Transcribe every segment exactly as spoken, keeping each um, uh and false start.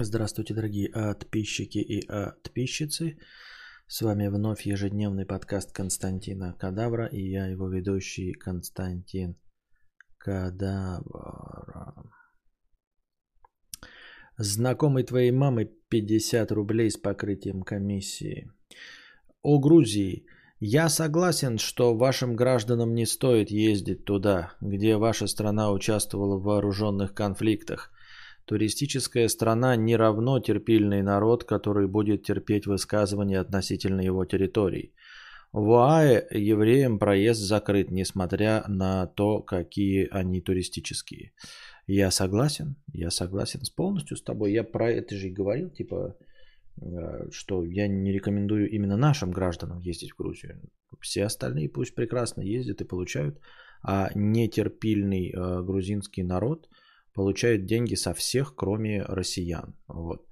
Здравствуйте, дорогие подписчики и подписчицы. С вами вновь ежедневный подкаст Константина Кадавра. И я его ведущий Константин Кадавра. Знакомый твоей мамы пятьдесят рублей с покрытием комиссии. О Грузии. Я согласен, что вашим гражданам не стоит ездить туда, где ваша страна участвовала в вооруженных конфликтах. Туристическая страна не равно терпильный народ, который будет терпеть высказывания относительно его территорий. В ОАЭ евреям проезд закрыт, несмотря на то, какие они туристические. Я согласен, я согласен полностью с тобой. Я про это же и говорил, типа, что я не рекомендую именно нашим гражданам ездить в Грузию. Все остальные пусть прекрасно ездят и получают, а нетерпильный грузинский народ получают деньги со всех, кроме россиян. Вот.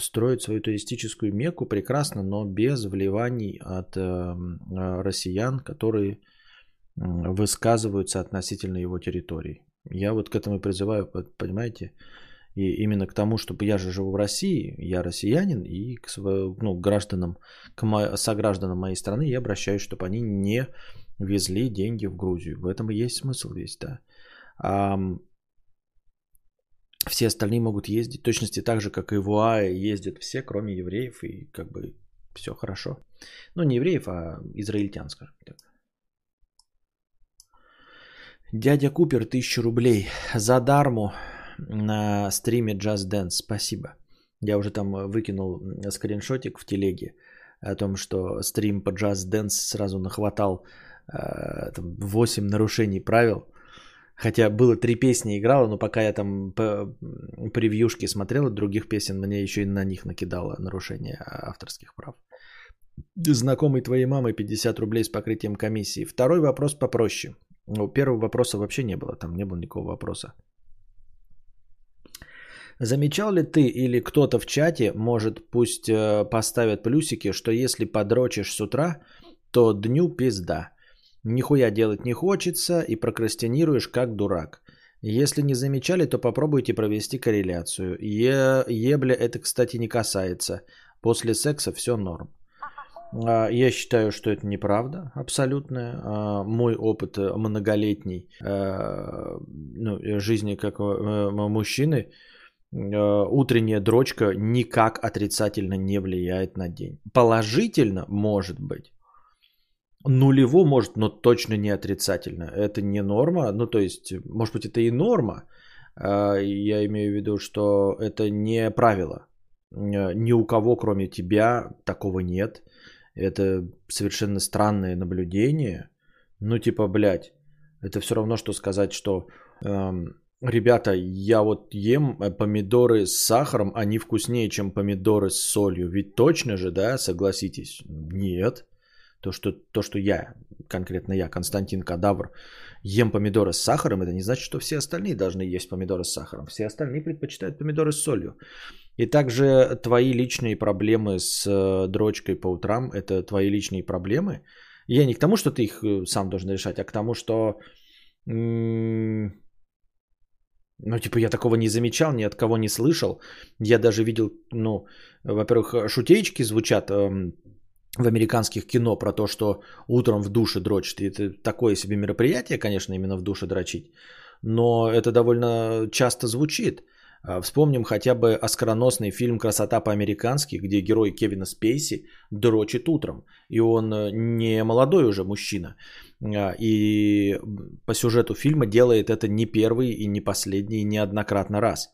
Строят свою туристическую Мекку прекрасно, но без вливаний от россиян, которые высказываются относительно его территорий. Я вот к этому и призываю, понимаете, и именно к тому, чтобы я же живу в России, я россиянин, и к своим, ну, гражданам, к мо- согражданам моей страны я обращаюсь, чтобы они не везли деньги в Грузию. В этом и есть смысл весь, да. Все остальные могут ездить, в точности так же, как и в ОАЭ ездят все, кроме евреев, и как бы все хорошо. Ну, не евреев, а израильтян, скажем так. Дядя Купер, тысяча рублей за дарму на стриме Just Dance, спасибо. Я уже там выкинул скриншотик в телеге о том, что стрим по Just Dance сразу нахватал восемь нарушений правил. Хотя было три песни играло, но пока я там превьюшки смотрел от других песен, мне еще и на них накидало нарушение авторских прав. Знакомый твоей мамы пятьдесят рублей с покрытием комиссии. Второй вопрос попроще. У первого вопроса вообще не было, там не было никакого вопроса. Замечал ли ты или кто-то в чате, может, пусть поставят плюсики, что если подрочишь с утра, то дню пизда. Нихуя делать не хочется и прокрастинируешь как дурак. Если не замечали, то попробуйте провести корреляцию. Е... Ебля это, кстати, не касается. После секса все норм. Я считаю, что это неправда абсолютно. Мой опыт многолетней жизни как мужчины, утренняя дрочка никак отрицательно не влияет на день. Положительно, может быть. Нулево может, но точно не отрицательно. Это не норма. Ну, то есть, может быть, это и норма. Я имею в виду, что это не правило. Ни у кого, кроме тебя, такого нет. Это совершенно странное наблюдение. Ну, типа, блядь, это все равно, что сказать, что... Ребята, я вот ем помидоры с сахаром, они вкуснее, чем помидоры с солью. Ведь точно же, да, согласитесь? Нет. То что, то, что я, конкретно я, Константин Кадавр, ем помидоры с сахаром, это не значит, что все остальные должны есть помидоры с сахаром. Все остальные предпочитают помидоры с солью. И также твои личные проблемы с дрочкой по утрам, это твои личные проблемы. Я не к тому, что ты их сам должен решать, а к тому, что... Ну, типа, я такого не замечал, ни от кого не слышал. Я даже видел, ну, во-первых, шутеечки звучат... в американских кино про то, что утром в душе дрочит. Это такое себе мероприятие, конечно, именно в душе дрочить. Но это довольно часто звучит. Вспомним хотя бы оскароносный фильм «Красота по-американски», где герой Кевина Спейси дрочит утром. И он не молодой уже мужчина. И по сюжету фильма делает это не первый и не последний, и неоднократно раз.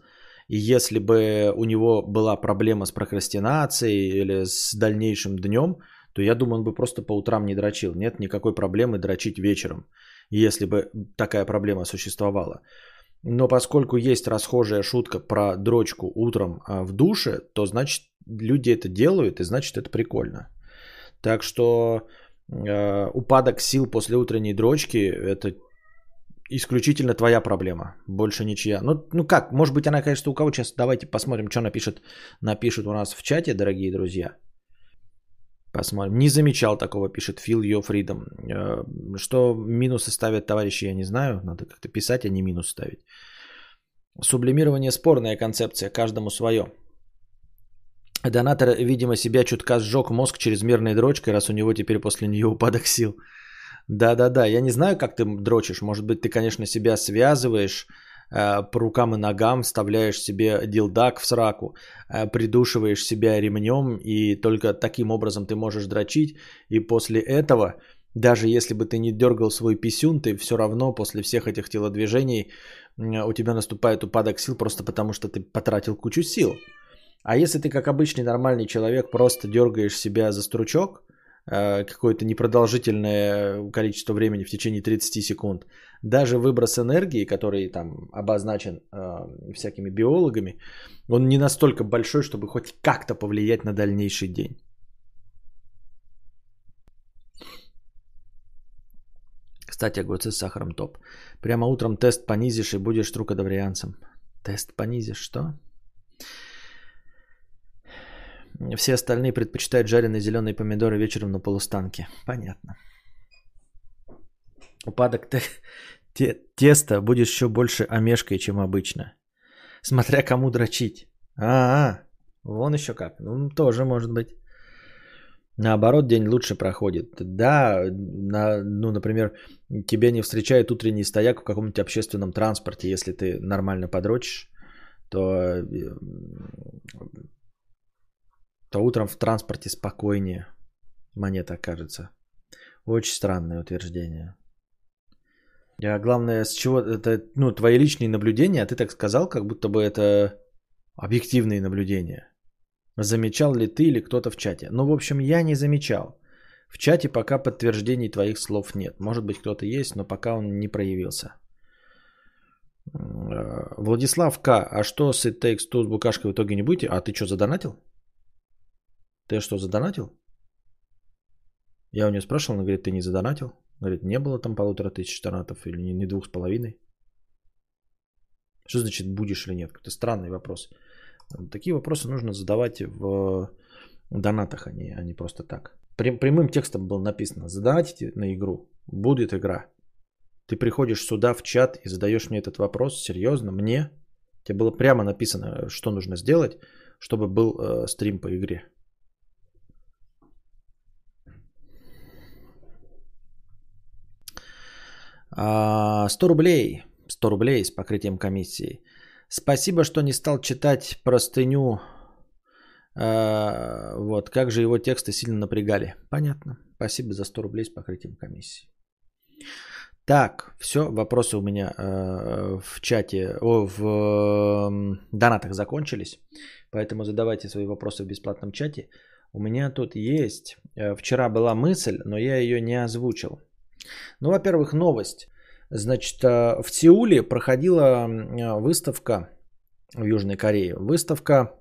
И если бы у него была проблема с прокрастинацией или с дальнейшим днем, то я думаю, он бы просто по утрам не дрочил. Нет никакой проблемы дрочить вечером, если бы такая проблема существовала. Но поскольку есть расхожая шутка про дрочку утром в душе, то значит люди это делают, и значит это прикольно. Так что э, упадок сил после утренней дрочки – это... исключительно твоя проблема, больше ничья. Ну, ну как, может быть, она, конечно, у кого сейчас. Давайте посмотрим, что напишет, напишут у нас в чате, дорогие друзья. Посмотрим. Не замечал такого, пишет Feel Your Freedom. Что минусы ставят товарищи, я не знаю. Надо как-то писать, а не минус ставить. Сублимирование – спорная концепция, каждому свое. Донатор, видимо, себя чутка сжег мозг чрезмерной дрочкой, раз у него теперь после нее упадок сил. Да-да-да, я не знаю, как ты дрочишь. Может быть, ты, конечно, себя связываешь э, по рукам и ногам, вставляешь себе дилдак в сраку, э, придушиваешь себя ремнем, и только таким образом ты можешь дрочить. И после этого, даже если бы ты не дергал свой писюн, ты все равно после всех этих телодвижений э, у тебя наступает упадок сил, просто потому что ты потратил кучу сил. А если ты, как обычный нормальный человек, просто дергаешь себя за стручок, какое-то непродолжительное количество времени в течение тридцать секунд, даже выброс энергии, который там обозначен э, всякими биологами, он не настолько большой, чтобы хоть как-то повлиять на дальнейший день. Кстати, огурцы с сахаром топ. Прямо утром тест понизишь и будешь трукодаврианцем. Тест понизишь, что? Все остальные предпочитают жареные зеленые помидоры вечером на полустанке. Понятно. Упадок те- теста будет еще больше омешкой, чем обычно. Смотря кому дрочить. А-а-а. Вон еще как. Ну, тоже может быть. Наоборот, день лучше проходит. Да, на, ну, например, тебя не встречает утренний стояк в каком-нибудь общественном транспорте. Если ты нормально подрочишь, то... то утром в транспорте спокойнее, мне так кажется. Очень странное утверждение. А главное, с чего это, ну, твои личные наблюдения, а ты так сказал, как будто бы это объективные наблюдения. Замечал ли ты или кто-то в чате? Ну, в общем, я не замечал. В чате пока подтверждений твоих слов нет. Может быть, кто-то есть, но пока он не проявился. Владислав К. А что с It Takes Two с Букашкой в итоге не будете? А ты что, задонатил? Ты что, задонатил? Я у нее спрашивал, она говорит, ты не задонатил? Она говорит, не было там полутора тысяч донатов или не, не двух с половиной. Что значит будешь или нет? Какой-то странный вопрос. Такие вопросы нужно задавать в донатах, а не, а не просто так. Прямым текстом было написано, задонатите на игру, будет игра. Ты приходишь сюда в чат и задаешь мне этот вопрос, серьезно, мне? Тебе было прямо написано, что нужно сделать, чтобы был э, стрим по игре. сто рублей. сто рублей с покрытием комиссии. Спасибо, что не стал читать простыню. А, вот, как же его тексты сильно напрягали. Понятно. Спасибо за сто рублей с покрытием комиссии. Так, все, вопросы у меня э, в чате, о, в э, донатах закончились. Поэтому задавайте свои вопросы в бесплатном чате. У меня тут есть, э, вчера была мысль, но я ее не озвучил. Ну, во-первых, новость. Значит, в Сеуле проходила выставка в Южной Корее. Выставка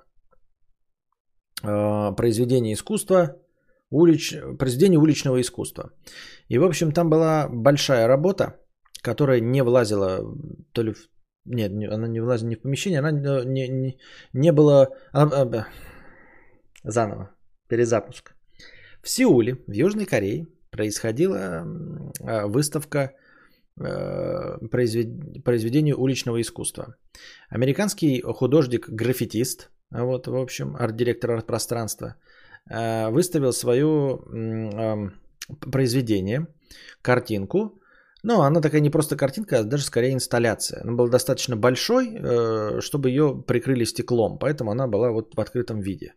э, произведений искусства, улич... произведений уличного искусства. И, в общем, там была большая работа, которая не влазила, то ли в... Нет, она не влазила не в помещение, она не, не, не была... Она... Заново, перезапуск. В Сеуле, в Южной Корее, происходила выставка произведений уличного искусства. Американский художник-граффитист, вот, в общем, арт-директор арт-пространства, выставил свое произведение, картинку. Но она такая не просто картинка, а даже скорее инсталляция. Она была достаточно большой, чтобы ее прикрыли стеклом, поэтому она была вот в открытом виде.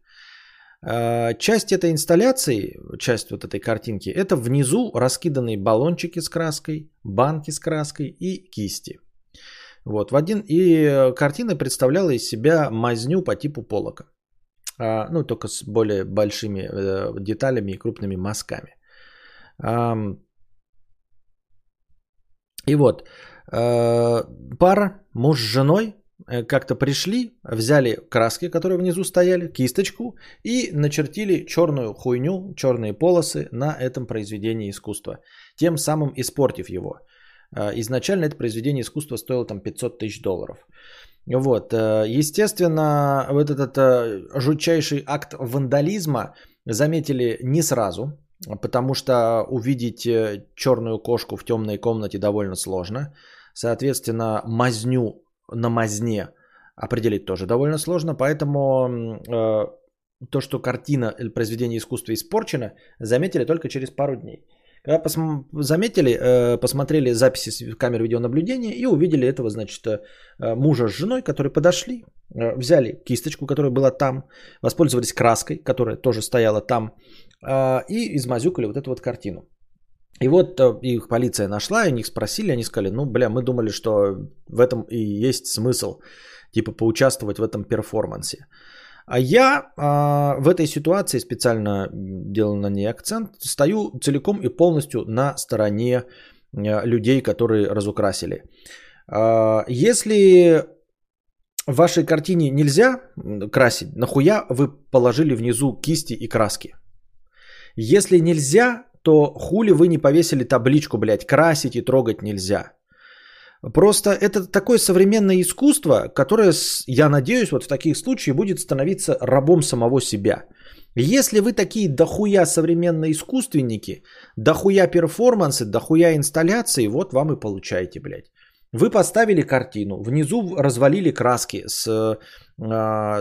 Часть этой инсталляции, часть вот этой картинки, это внизу раскиданные баллончики с краской, банки с краской и кисти. Вот, в один... И картина представляла из себя мазню по типу полока. Ну, только с более большими деталями и крупными мазками. И вот, пара, муж с женой, как-то пришли, взяли краски, которые внизу стояли, кисточку и начертили черную хуйню, черные полосы на этом произведении искусства, тем самым испортив его. Изначально это произведение искусства стоило там пятьсот тысяч долларов. Вот. Естественно, вот этот жутчайший акт вандализма заметили не сразу, потому что увидеть черную кошку в темной комнате довольно сложно. Соответственно, мазню на мазне определить тоже довольно сложно, поэтому э, то, что картина или произведение искусства испорчено, заметили только через пару дней. Когда посм- заметили, э, посмотрели записи с камер видеонаблюдения и увидели этого, значит, э, мужа с женой, которые подошли, э, взяли кисточку, которая была там, воспользовались краской, которая тоже стояла там, э, и измазюкали вот эту вот картину. И вот их полиция нашла, и них спросили, они сказали, ну, бля, мы думали, что в этом и есть смысл, типа, поучаствовать в этом перформансе. А я э, в этой ситуации, специально делал на ней акцент, стою целиком и полностью на стороне э, людей, которые разукрасили. Э, если в вашей картине нельзя красить, нахуя вы положили внизу кисти и краски? Если нельзя, то хули вы не повесили табличку, блядь, красить и трогать нельзя. Просто это такое современное искусство, которое, я надеюсь, вот в таких случаях будет становиться рабом самого себя. Если вы такие дохуя современные искусственники, дохуя перформансы, дохуя инсталляции, вот вам и получаете, блядь. Вы поставили картину, внизу развалили краски с,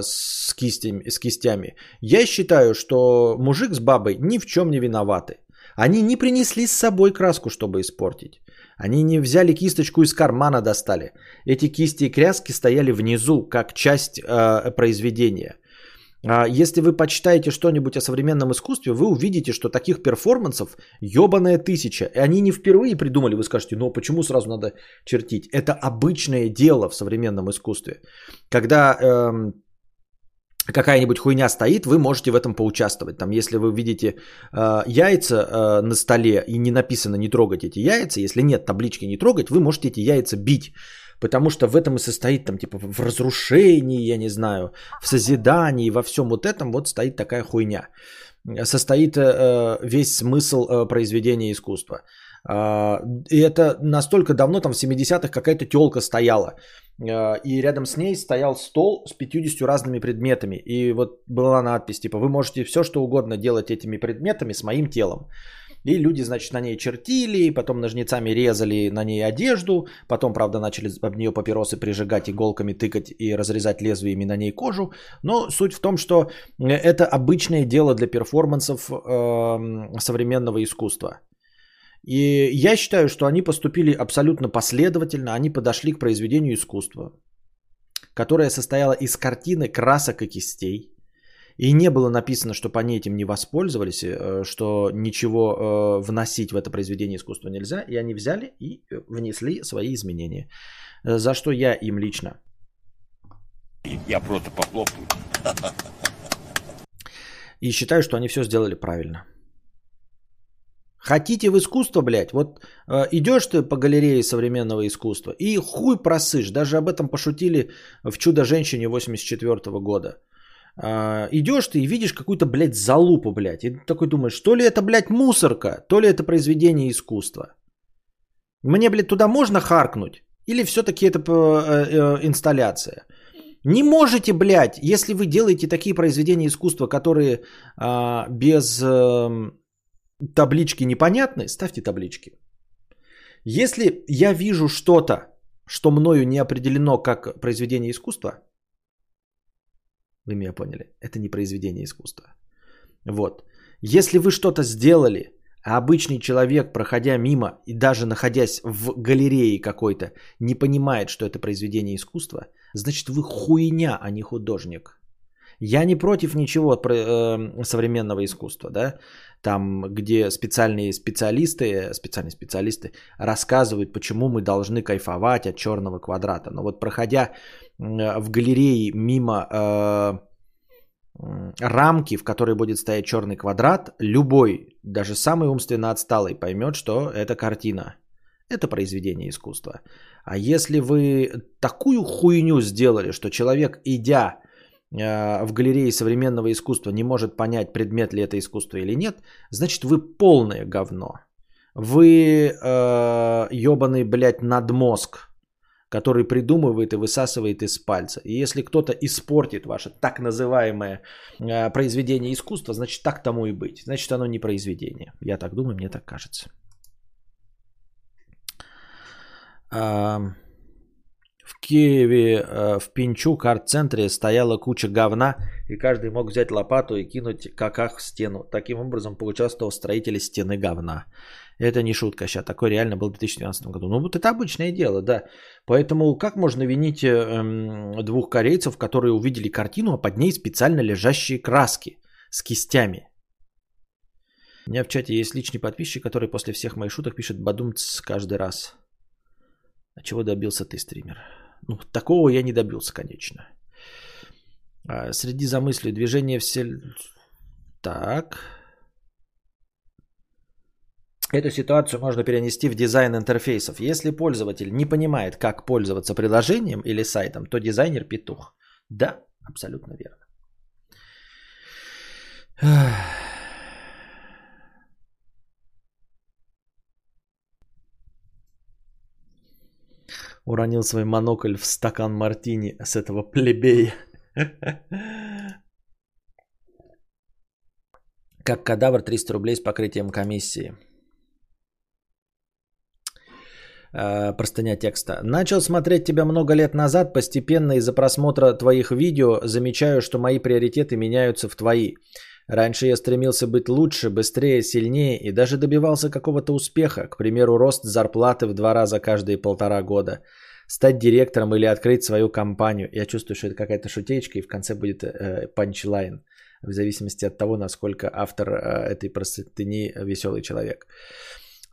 с, кистями, с кистями. Я считаю, что мужик с бабой ни в чем не виноваты. Они не принесли с собой краску, чтобы испортить. Они не взяли кисточку из кармана, достали. Эти кисти и кряски стояли внизу, как часть э, произведения. Э, если вы почитаете что-нибудь о современном искусстве, вы увидите, что таких перформансов ебаная тысяча. И они не впервые придумали. Вы скажете, ну почему сразу надо чертить? Это обычное дело в современном искусстве. Когда... Э, какая-нибудь хуйня стоит, вы можете в этом поучаствовать. Там, если вы видите э, яйца э, на столе и не написано «не трогать эти яйца», если нет таблички «не трогать», вы можете эти яйца бить, потому что в этом и состоит там типа в разрушении, я не знаю, в созидании, во всем вот этом вот стоит такая хуйня. Состоит э, весь смысл э, произведения искусства. Э, и это настолько давно, там в семидесятых какая-то тёлка стояла. И рядом с ней стоял стол с пятьюдесятью разными предметами. И вот была надпись, типа, вы можете все, что угодно делать этими предметами с моим телом. И люди, значит, на ней чертили, потом ножницами резали на ней одежду, потом, правда, начали об нее папиросы прижигать, иголками тыкать и разрезать лезвиями на ней кожу. Но суть в том, что это обычное дело для перформансов э, современного искусства. И я считаю, что они поступили абсолютно последовательно, они подошли к произведению искусства, которое состояло из картины, красок и кистей. И не было написано, чтобы они этим не воспользовались, что ничего вносить в это произведение искусства нельзя. И они взяли и внесли свои изменения, за что я им лично. Я просто похлопаю. И считаю, что они все сделали правильно. Хотите в искусство, блядь, вот э, идешь ты по галерее современного искусства и хуй просышь, даже об этом пошутили в «Чудо-женщине» восемьдесят четвёртого года. Э, идешь ты и видишь какую-то, блядь, залупу, блядь, и такой думаешь, то ли это, блядь, мусорка, то ли это произведение искусства. Мне, блядь, туда можно харкнуть или все-таки это э, э, инсталляция? Не можете, блядь, если вы делаете такие произведения искусства, которые э, без... Э, таблички непонятны, ставьте таблички. Если я вижу что-то, что мною не определено как произведение искусства, вы меня поняли, это не произведение искусства. Вот. Если вы что-то сделали, а обычный человек, проходя мимо и даже находясь в галерее какой-то, не понимает, что это произведение искусства, значит вы хуйня, а не художник. Я не против ничего современного искусства, да, там, где специальные специалисты, специальные специалисты рассказывают, почему мы должны кайфовать от черного квадрата. Но вот проходя в галерее мимо э, рамки, в которой будет стоять черный квадрат, любой, даже самый умственно отсталый, поймет, что это картина, это произведение искусства. А если вы такую хуйню сделали, что человек, идя в галерее современного искусства, не может понять, предмет ли это искусство или нет, значит вы полное говно. Вы э, ебаный, блядь, надмозг, который придумывает и высасывает из пальца. И если кто-то испортит ваше так называемое э, произведение искусства, значит так тому и быть. Значит оно не произведение. Я так думаю, мне так кажется. Эм... В Киеве, в Пинчук, арт-центре стояла куча говна, и каждый мог взять лопату и кинуть каках в стену. Таким образом, поучаствовал строитель стены говна. Это не шутка, сейчас такое реально было в две тысячи двенадцатом году. Ну, вот это обычное дело, да. Поэтому как можно винить эм, двух корейцев, которые увидели картину, а под ней специально лежащие краски с кистями? У меня в чате есть личный подписчик, который после всех моих шуток пишет «бадумц» каждый раз. А чего добился ты, стример? Ну, такого я не добился, конечно. А среди замыслей движения все... Так. Эту ситуацию можно перенести в дизайн интерфейсов. Если пользователь не понимает, как пользоваться приложением или сайтом, то дизайнер – петух. Да, абсолютно верно. Уронил свой монокль в стакан мартини с этого плебея. Как кадавр, триста рублей с покрытием комиссии. Простыня текста. Начал смотреть тебя много лет назад. Постепенно из-за просмотра твоих видео замечаю, что мои приоритеты меняются в твои. Раньше я стремился быть лучше, быстрее, сильнее и даже добивался какого-то успеха. К примеру, рост зарплаты в два раза каждые полтора года. Стать директором или открыть свою компанию. Я чувствую, что это какая-то шутечка, и в конце будет э, панчлайн. В зависимости от того, насколько автор э, этой простыни веселый человек.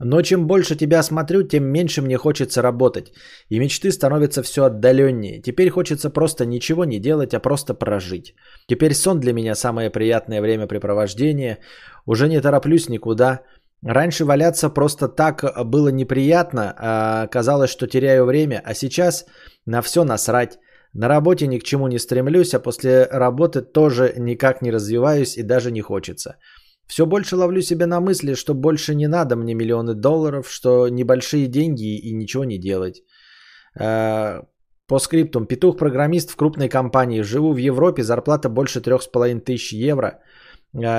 Но чем больше тебя смотрю, тем меньше мне хочется работать. И мечты становятся все отдаленнее. Теперь хочется просто ничего не делать, а просто прожить. Теперь сон для меня самое приятное времяпрепровождение. Уже не тороплюсь никуда. Раньше валяться просто так было неприятно. А казалось, что теряю время. А сейчас на все насрать. На работе ни к чему не стремлюсь, а после работы тоже никак не развиваюсь и даже не хочется. Все больше ловлю себя на мысли, что больше не надо мне миллионы долларов, что небольшие деньги и ничего не делать. По скриптум. Петух-программист в крупной компании. Живу в Европе, зарплата больше три с половиной тысячи евро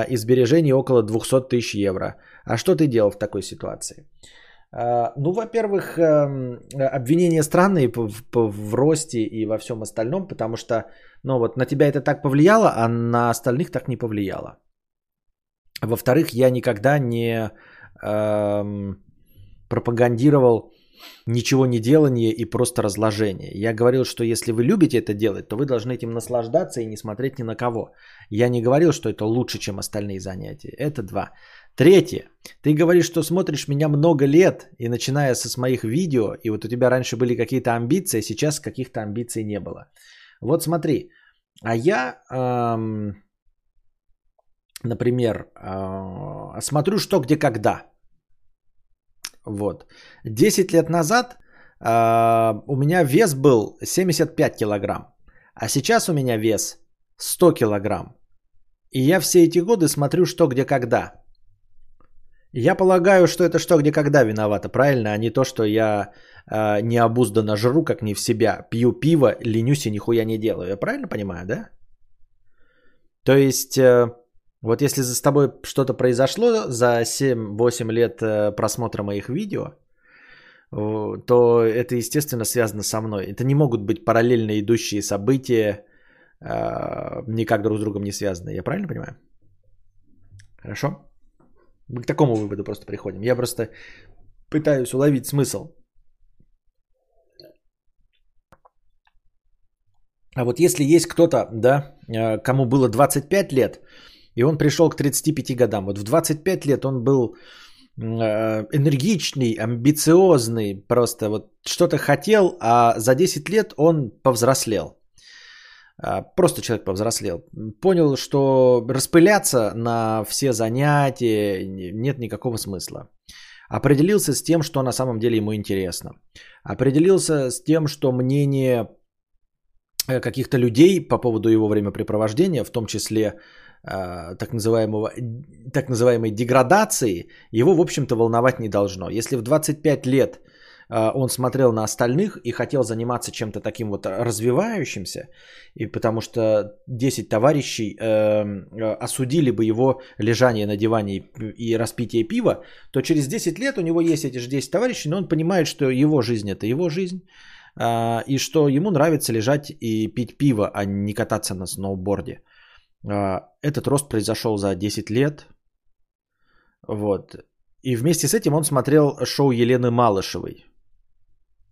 и сбережений около двести тысяч евро. А что ты делал в такой ситуации? Ну, во-первых, обвинения странные в росте и во всем остальном, потому что ну, вот, на тебя это так повлияло, а на остальных так не повлияло. Во-вторых, я никогда не э, пропагандировал ничего не делания и просто разложение. Я говорил, что если вы любите это делать, то вы должны этим наслаждаться и не смотреть ни на кого. Я не говорил, что это лучше, чем остальные занятия. Это два. Третье. Ты говоришь, что смотришь меня много лет, и начиная с моих видео, и вот у тебя раньше были какие-то амбиции, сейчас каких-то амбиций не было. Вот смотри. А я... Э, Например, смотрю, что, где, когда. Вот. десять лет назад у меня вес был семьдесят пять килограмм, а сейчас у меня вес сто килограмм. И я все эти годы смотрю, что, где, когда. Я полагаю, что это что, где, когда виновата, правильно? А не то, что я необузданно жру, как не в себя, пью пиво, ленюсь и нихуя не делаю. Я правильно понимаю, да? То есть... Вот если с тобой что-то произошло за семь-восемь лет просмотра моих видео, то это, естественно, связано со мной. Это не могут быть параллельно идущие события, никак друг с другом не связаны. Я правильно понимаю? Хорошо? Мы к такому выводу просто приходим. Я просто пытаюсь уловить смысл. А вот если есть кто-то, да, кому было двадцать пять лет, и он пришел к тридцати пяти годам. Вот в двадцать пять лет он был энергичный, амбициозный, просто вот что-то хотел, а за десять лет он повзрослел. Просто человек повзрослел. Понял, что распыляться на все занятия нет никакого смысла. Определился с тем, что на самом деле ему интересно. Определился с тем, что мнение каких-то людей по поводу его времяпрепровождения, в том числе так называемого, так называемой деградации, его, в общем-то, волновать не должно. Если в двадцать пять лет он смотрел на остальных и хотел заниматься чем-то таким вот развивающимся, и потому что десять товарищей осудили бы его лежание на диване и распитие пива, то через десять лет у него есть эти же десять товарищей, но он понимает, что его жизнь – это его жизнь. и что ему нравится лежать и пить пиво, а не кататься на сноуборде. Этот рост произошел за десять лет. Вот. И вместе с этим он смотрел шоу Елены Малышевой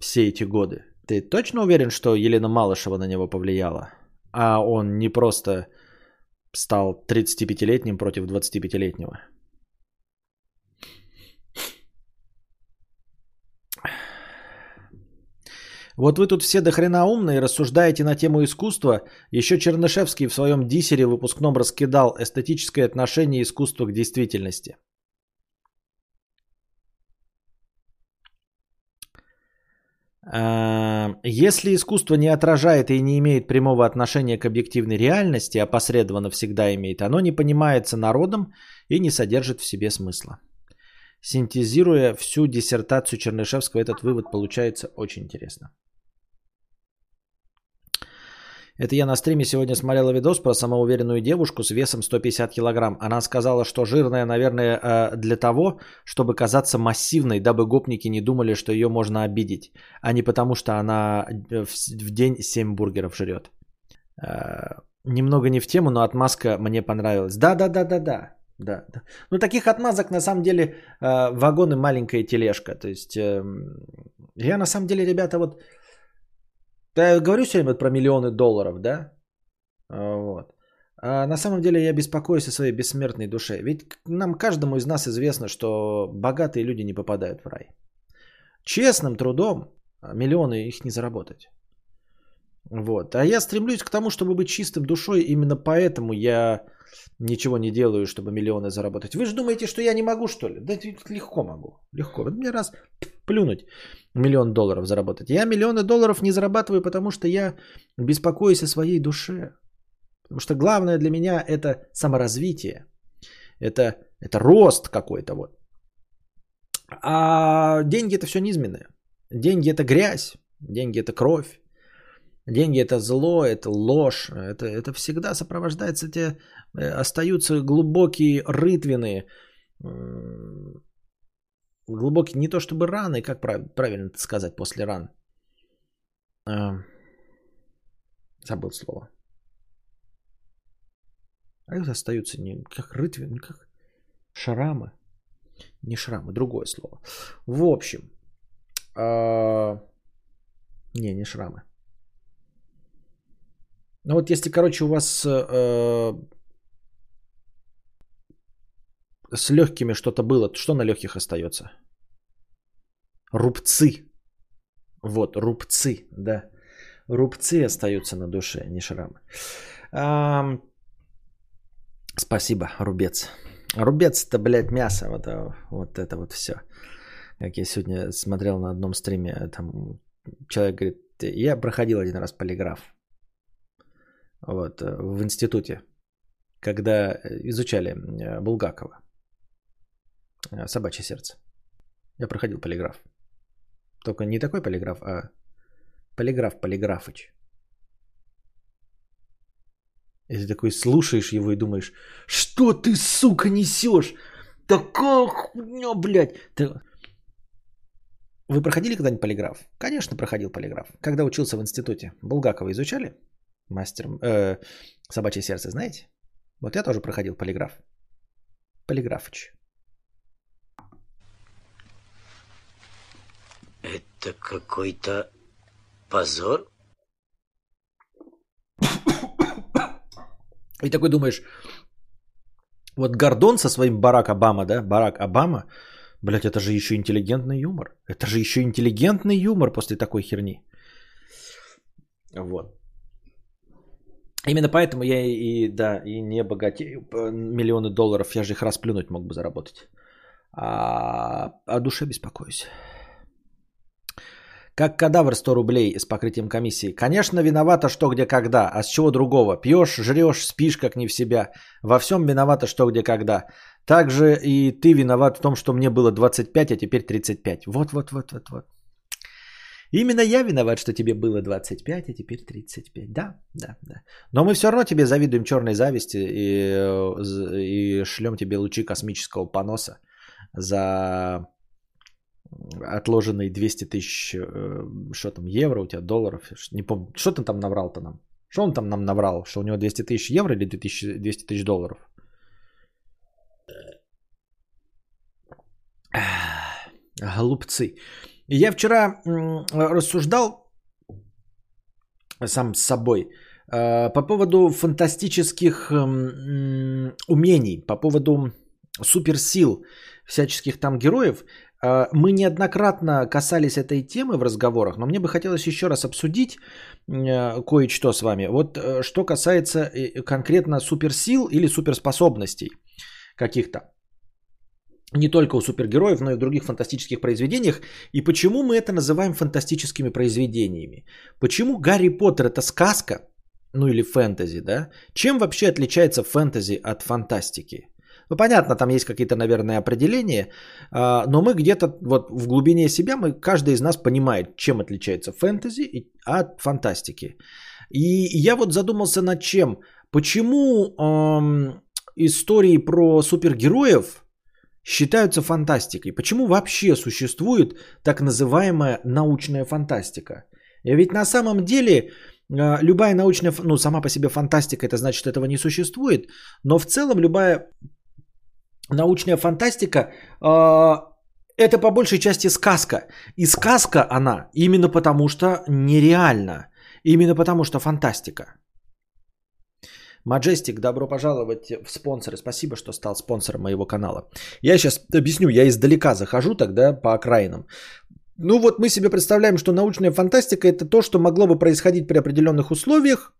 все эти годы. Ты точно уверен, что Елена Малышева на него повлияла? А он не просто стал тридцатипятилетним против двадцатипятилетнего. Вот вы тут все дохрена умные, рассуждаете на тему искусства. Еще Чернышевский в своем диссере выпускном раскидал эстетическое отношение искусства к действительности. Если искусство не отражает и не имеет прямого отношения к объективной реальности, а опосредованно всегда имеет, оно не понимается народом и не содержит в себе смысла. Синтезируя всю диссертацию Чернышевского, этот вывод получается очень интересно. Это я на стриме сегодня смотрела видос про самоуверенную девушку с весом сто пятьдесят килограмм. Она сказала, что жирная, наверное, для того, чтобы казаться массивной, дабы гопники не думали, что ее можно обидеть, а не потому, что она в день семь бургеров жрет. Немного не в тему, но отмазка мне понравилась. Да-да-да-да-да. Да, да. Ну, таких отмазок, на самом деле, вагон и маленькая тележка. То есть, я, на самом деле, ребята, вот... Да, я говорю все время про миллионы долларов, да? Вот. А на самом деле, я беспокоюсь о своей бессмертной душе. Ведь нам, каждому из нас известно, что богатые люди не попадают в рай. Честным трудом миллионы их не заработать. Вот. А я стремлюсь к тому, чтобы быть чистым душой. Именно поэтому я... Ничего не делаю, чтобы миллионы заработать. Вы же думаете, что я не могу, что ли? Да легко могу, легко. Вот мне раз плюнуть, миллион долларов заработать. Я миллионы долларов не зарабатываю, потому что я беспокоюсь о своей душе. Потому что главное для меня это саморазвитие. Это, это рост какой-то. Вот. А деньги это все низменное. Деньги это грязь, деньги это кровь. Деньги – это зло, это ложь, это, это всегда сопровождается, эти, остаются глубокие рытвины, глубокие не то чтобы раны, как правильно сказать после ран, забыл слово, а остаются не как рытвины, как шрамы, не шрамы, другое слово, в общем, не, не шрамы. Ну вот если, короче, у вас э, с легкими что-то было, что на легких остается? Рубцы. Вот, рубцы, да. Рубцы остаются на душе, не шрамы. А, спасибо, рубец. Рубец это, блядь, мясо. Вот, вот это вот все. Как я сегодня смотрел на одном стриме, там человек говорит, я проходил один раз полиграф. Вот, в институте, когда изучали Булгакова, «Собачье сердце». Я проходил полиграф. Только не такой полиграф, а полиграф Полиграфыч. И ты такой слушаешь его и думаешь, что ты, сука, несешь? Такая хуйня, блядь. Ты... Вы проходили когда-нибудь полиграф? Конечно, проходил полиграф. Когда учился в институте, Булгакова изучали? Мастер, э, собачье сердце, знаете? Вот я тоже проходил полиграф. Полиграфыч. Это какой-то позор? И такой думаешь, вот Гордон со своим Барак Обама, да? Барак Обама, блядь, это же еще интеллигентный юмор. Это же еще интеллигентный юмор после такой херни. Вот. Именно поэтому я и, да, и не богатею. Миллионы долларов, я же их расплюнуть мог бы заработать. А, о душе беспокоюсь. Как кадавр сто рублей с покрытием комиссии. Конечно, виновата что, где, когда. А с чего другого? Пьешь, жрешь, спишь как не в себя. Во всем виновата что, где, когда. Также и ты виноват в том, что мне было двадцать пять, а теперь тридцать пять. Вот-вот-вот-вот-вот. Именно я виноват, что тебе было двадцать пять, а теперь тридцать пять. Да, да, да. Но мы все равно тебе завидуем черной зависти и, и шлем тебе лучи космического поноса за отложенные двести тысяч, что там, евро у тебя, долларов, не помню, что ты там наврал-то нам? Что он там нам наврал? Что у него двести тысяч евро или двести тысяч долларов? Голубцы. Я вчера рассуждал сам с собой по поводу фантастических умений, по поводу суперсил всяческих там героев. Мы неоднократно касались этой темы в разговорах, но мне бы хотелось еще раз обсудить кое-что с вами. Вот что касается конкретно суперсил или суперспособностей каких-то. Не только у супергероев, но и в других фантастических произведениях. И почему мы это называем фантастическими произведениями? Почему Гарри Поттер это сказка, ну или фэнтези, да? Чем вообще отличается фэнтези от фантастики? Ну, понятно, там есть какие-то, наверное, определения, но мы где-то вот в глубине себя, мы, каждый из нас понимает, чем отличается фэнтези от фантастики. И я вот задумался над чем. Почему эм, истории про супергероев считаются фантастикой? Почему вообще существует так называемая научная фантастика? И ведь на самом деле... Любая научная, ну сама по себе фантастика, это значит, этого не существует, но в целом любая научная фантастика, э, это по большей части сказка. И сказка она именно потому, что нереальна, именно потому, что фантастика. Majestic, добро пожаловать в спонсоры, спасибо, что стал спонсором моего канала. Я сейчас объясню, я издалека захожу тогда по окраинам. Ну вот мы себе представляем, что научная фантастика – это то, что могло бы происходить при определенных условиях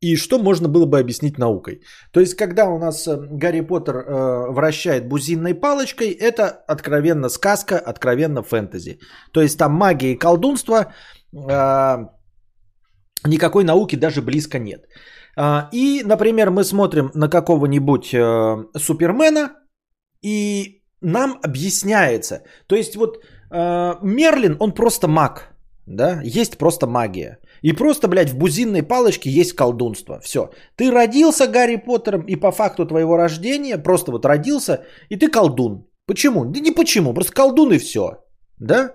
и что можно было бы объяснить наукой. То есть, когда у нас Гарри Поттер э, вращает бузинной палочкой, это откровенно сказка, откровенно фэнтези. То есть, там магия и колдунство, э, никакой науки даже близко нет. Э, и, например, мы смотрим на какого-нибудь э, Супермена, и нам объясняется. То есть, вот... Мерлин, он просто маг, да, есть просто магия. И просто, блядь, в бузинной палочке есть колдунство, все. Ты родился Гарри Поттером, и по факту твоего рождения, просто вот родился, и ты колдун. Почему? Да не почему, просто колдун и все, да.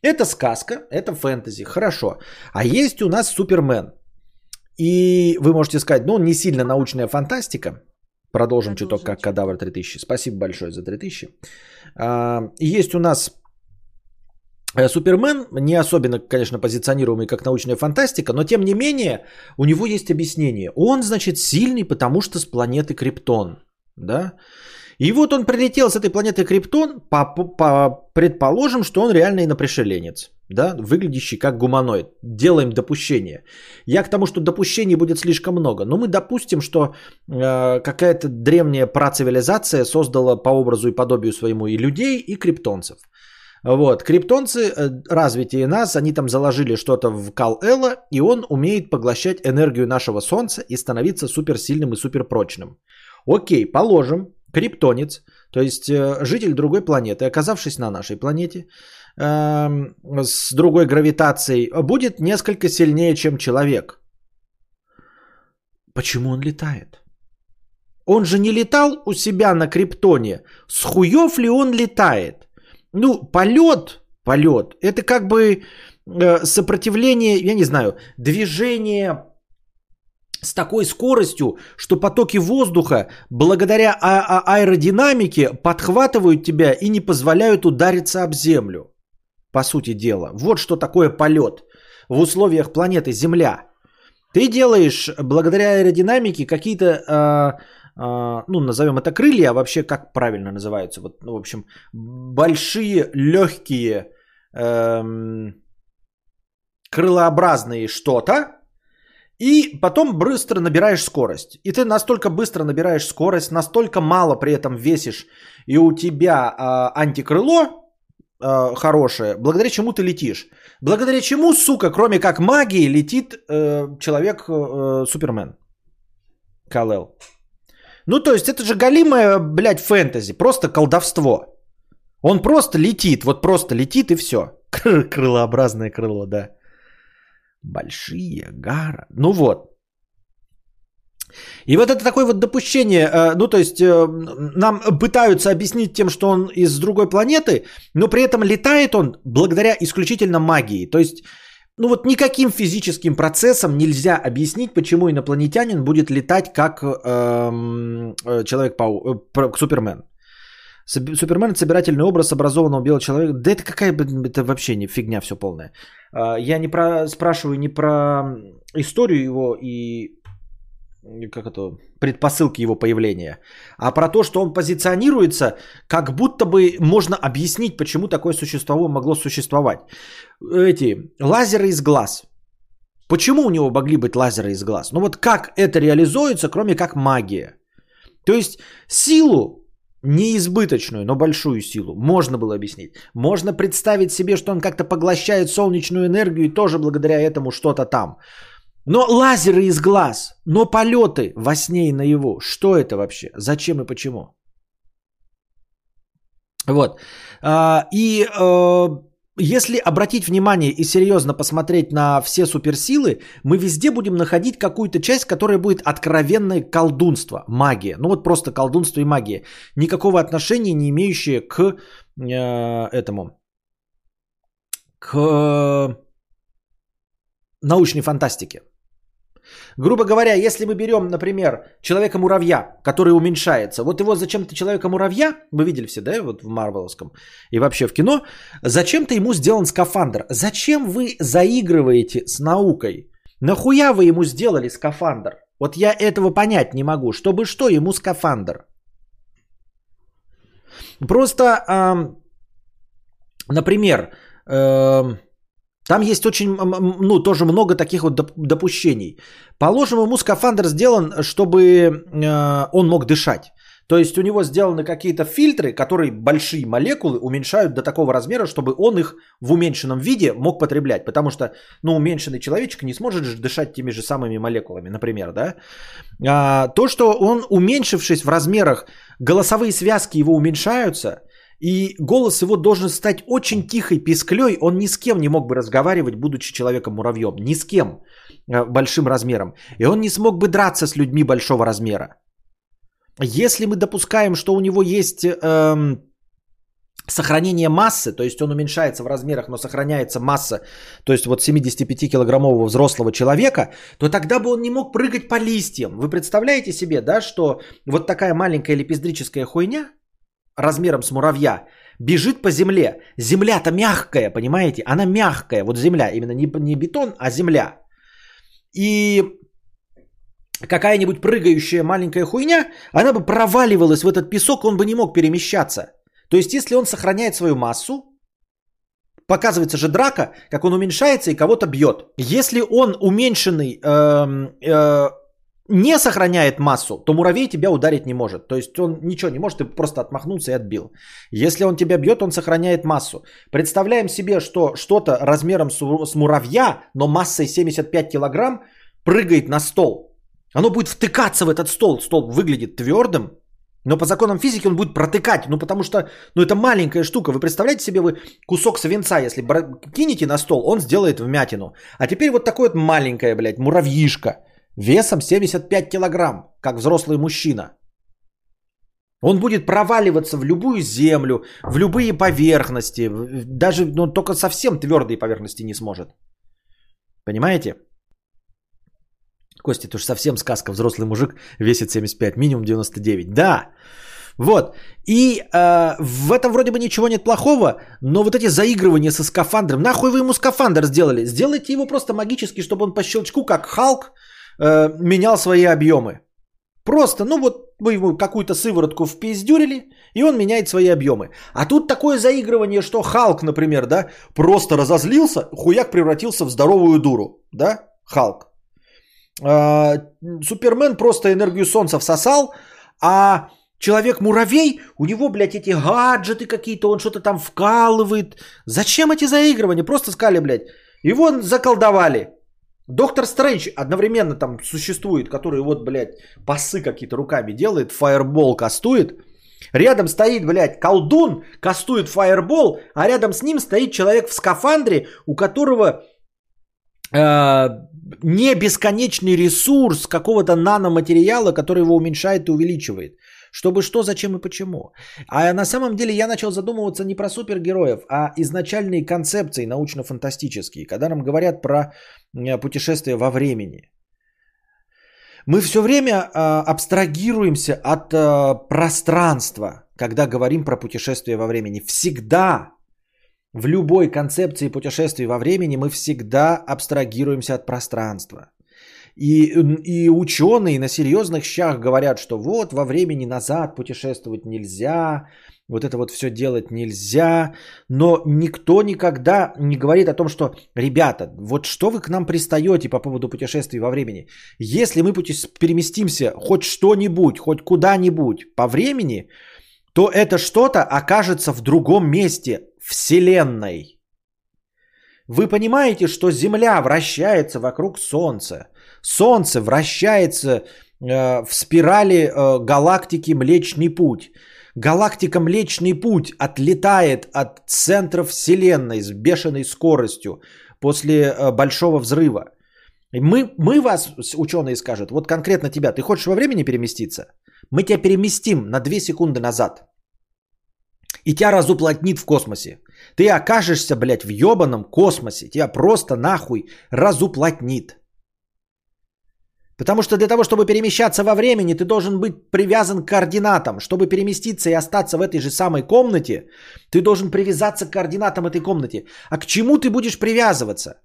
Это сказка, это фэнтези, хорошо. А есть у нас Супермен. И вы можете сказать, ну, не сильно научная фантастика. Продолжим, Продолжим. Чуток как Кадавр три тысячи. Спасибо большое за три тысячи. Есть у нас... Супермен, не особенно, конечно, позиционируемый как научная фантастика, но тем не менее у него есть объяснение. Он, значит, сильный, потому что с планеты Криптон, да? И вот он прилетел с этой планеты Криптон, предположим, что он реально инопришеленец, да? Выглядящий как гуманоид. Делаем допущение. Я к тому, что допущений будет слишком много, но мы допустим, что э, какая-то древняя працивилизация создала по образу и подобию своему и людей, и криптонцев. Вот, криптонцы, развитие нас, они там заложили что-то в Кал-Эла, и он умеет поглощать энергию нашего Солнца и становиться суперсильным и суперпрочным. Окей, положим, криптонец, то есть житель другой планеты, оказавшись на нашей планете, э, с другой гравитацией, будет несколько сильнее, чем человек. Почему он летает? Он же не летал у себя на Криптоне. С хуев ли он летает? Ну, полет, полет, это как бы сопротивление, я не знаю, движение с такой скоростью, что потоки воздуха благодаря а- а- аэродинамике подхватывают тебя и не позволяют удариться об землю, по сути дела. Вот что такое полет в условиях планеты Земля. Ты делаешь благодаря аэродинамике какие-то... А- ну, назовем это крылья, а вообще как правильно называются? Вот, ну, в общем, большие, легкие, эм, крылообразные что-то, и потом быстро набираешь скорость. И ты настолько быстро набираешь скорость, настолько мало при этом весишь, и у тебя э, антикрыло э, хорошее, благодаря чему ты летишь. Благодаря чему, сука, кроме как магии, летит э, человек-супермен. Э, Кал-Эл. Ну, то есть, это же галимое, блядь, фэнтези. Просто колдовство. Он просто летит. Вот просто летит и все. Крылообразное крыло, да. Большие гора. Ну вот. И вот это такое вот допущение, ну то есть нам пытаются объяснить тем, что он из другой планеты, но при этом летает он благодаря исключительно магии. То есть, ну вот никаким физическим процессом нельзя объяснить, почему инопланетянин будет летать как эм, человек-паук, э, Супермен. Супермен – это собирательный образ образованного белого человека. Да это какая это вообще не фигня все полная. Я не про, спрашиваю не про историю его и как это, предпосылки его появления, а про то, что он позиционируется, как будто бы можно объяснить, почему такое существо могло существовать. Эти лазеры из глаз. Почему у него могли быть лазеры из глаз? Ну вот как это реализуется, кроме как магия? То есть силу, неизбыточную, но большую силу, можно было объяснить. Можно представить себе, что он как-то поглощает солнечную энергию и тоже благодаря этому что-то там. Но лазеры из глаз, но полеты во сне и наяву. Что это вообще? Зачем и почему? Вот. И если обратить внимание и серьезно посмотреть на все суперсилы, мы везде будем находить какую-то часть, которая будет откровенное колдунство, магия. Ну вот просто колдунство и магия. Никакого отношения не имеющие к этому, к научной фантастике. Грубо говоря, если мы берем, например, Человека-муравья, который уменьшается. Вот его зачем-то Человека-муравья, вы видели все, да, вот в Марвеловском и вообще в кино, зачем-то ему сделан скафандр. Зачем вы заигрываете с наукой? Нахуя вы ему сделали скафандр? Вот я этого понять не могу. Чтобы что ему скафандр? Просто, э, например... Э, Там есть очень, ну, тоже много таких вот допущений. Положим, ему скафандр сделан, чтобы он мог дышать. То есть у него сделаны какие-то фильтры, которые большие молекулы уменьшают до такого размера, чтобы он их в уменьшенном виде мог потреблять. Потому что, ну, уменьшенный человечек не сможет же дышать теми же самыми молекулами, например, да. А то, что он, уменьшившись в размерах, голосовые связки его уменьшаются... И голос его должен стать очень тихой писклей. Он ни с кем не мог бы разговаривать, будучи человеком-муравьем. Ни с кем большим размером. И он не смог бы драться с людьми большого размера. Если мы допускаем, что у него есть эм, сохранение массы, то есть он уменьшается в размерах, но сохраняется масса, то есть вот семидесятипятикилограммового взрослого человека, то тогда бы он не мог прыгать по листьям. Вы представляете себе, да, что вот такая маленькая лепездрическая хуйня, размером с муравья, бежит по земле. Земля-то мягкая, понимаете? Она мягкая. Вот земля, именно не, не бетон, а земля. И какая-нибудь прыгающая маленькая хуйня, она бы проваливалась в этот песок, он бы не мог перемещаться. То есть, если он сохраняет свою массу, показывается же драка, как он уменьшается и кого-то бьет. Если он уменьшенный... Э- э- не сохраняет массу, то муравей тебя ударить не может. То есть он ничего не может, ты просто отмахнулся и отбил. Если он тебя бьет, он сохраняет массу. Представляем себе, что что-то размером с муравья, но массой семьдесят пять килограмм, прыгает на стол. Оно будет втыкаться в этот стол. Стол выглядит твердым, но по законам физики он будет протыкать. Ну потому что ну, это маленькая штука. Вы представляете себе, вы кусок свинца, если кинете на стол, он сделает вмятину. А теперь вот такое вот маленькое, блядь, муравьишко. Весом семьдесят пять килограмм, как взрослый мужчина. Он будет проваливаться в любую землю, в любые поверхности. Даже, ну, только совсем твердые поверхности не сможет. Понимаете? Костя, это же совсем сказка. Взрослый мужик весит семьдесят пять, минимум девяносто девять. Да! Вот. И э, в этом вроде бы ничего нет плохого, но вот эти заигрывания со скафандром. Нахуй вы ему скафандр сделали? Сделайте его просто магически, чтобы он по щелчку, как Халк, менял свои объемы. Просто, ну вот вы ему какую-то сыворотку впиздюрили, и он меняет свои объемы. А тут такое заигрывание, что Халк, например, да, просто разозлился, хуяк превратился в здоровую дуру, да, Халк. А, Супермен просто энергию солнца всосал, а Человек-муравей, у него, блядь, эти гаджеты какие-то, он что-то там вкалывает. Зачем эти заигрывания? Просто сказали, блядь, его заколдовали. Доктор Стрэндж одновременно там существует, который вот, блядь, пасы какие-то руками делает, фаербол кастует. Рядом стоит, блядь, колдун, кастует фаербол, а рядом с ним стоит человек в скафандре, у которого э, не бесконечный ресурс какого-то наноматериала, который его уменьшает и увеличивает. Чтобы что, зачем и почему. А на самом деле я начал задумываться не про супергероев, а изначальные концепции научно-фантастические, когда нам говорят про путешествие во времени. Мы все время абстрагируемся от пространства, когда говорим про путешествие во времени. Всегда, в любой концепции путешествий во времени, мы всегда абстрагируемся от пространства. И, и ученые на серьезных щах говорят, что вот во времени назад путешествовать нельзя, вот это вот все делать нельзя. Но никто никогда не говорит о том, что, ребята, вот что вы к нам пристаете по поводу путешествий во времени? Если мы переместимся хоть что-нибудь, хоть куда-нибудь по времени, то это что-то окажется в другом месте Вселенной. Вы понимаете, что Земля вращается вокруг Солнца. Солнце вращается э, в спирали э, галактики Млечный Путь. Галактика Млечный Путь отлетает от центра Вселенной с бешеной скоростью после э, Большого Взрыва. И мы, мы вас, ученые скажут, вот конкретно тебя, ты хочешь во времени переместиться? Мы тебя переместим на две секунды назад. И тебя разуплотнит в космосе. Ты окажешься, блядь, в ёбаном космосе. Тебя просто нахуй разуплотнит. Потому что для того, чтобы перемещаться во времени, ты должен быть привязан к координатам. Чтобы переместиться и остаться в этой же самой комнате, ты должен привязаться к координатам этой комнаты. А к чему ты будешь привязываться?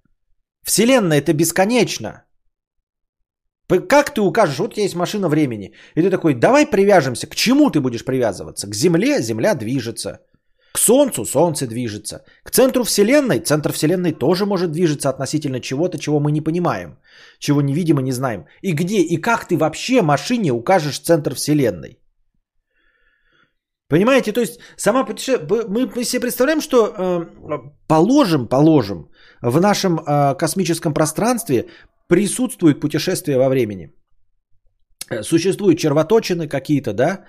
Вселенная – это бесконечно. Как ты укажешь, вот у тебя есть машина времени. И ты такой, давай привяжемся. К чему ты будешь привязываться? К Земле? Земля движется. К Солнцу? Солнце движется. К центру Вселенной? Центр Вселенной тоже может движется относительно чего-то, чего мы не понимаем. Чего не видим и не знаем. И где и как ты вообще машине укажешь центр Вселенной? Понимаете? То есть сама путешествие... Мы себе представляем, что положим, положим, в нашем космическом пространстве... Присутствует путешествие во времени. Существуют червоточины какие-то, да,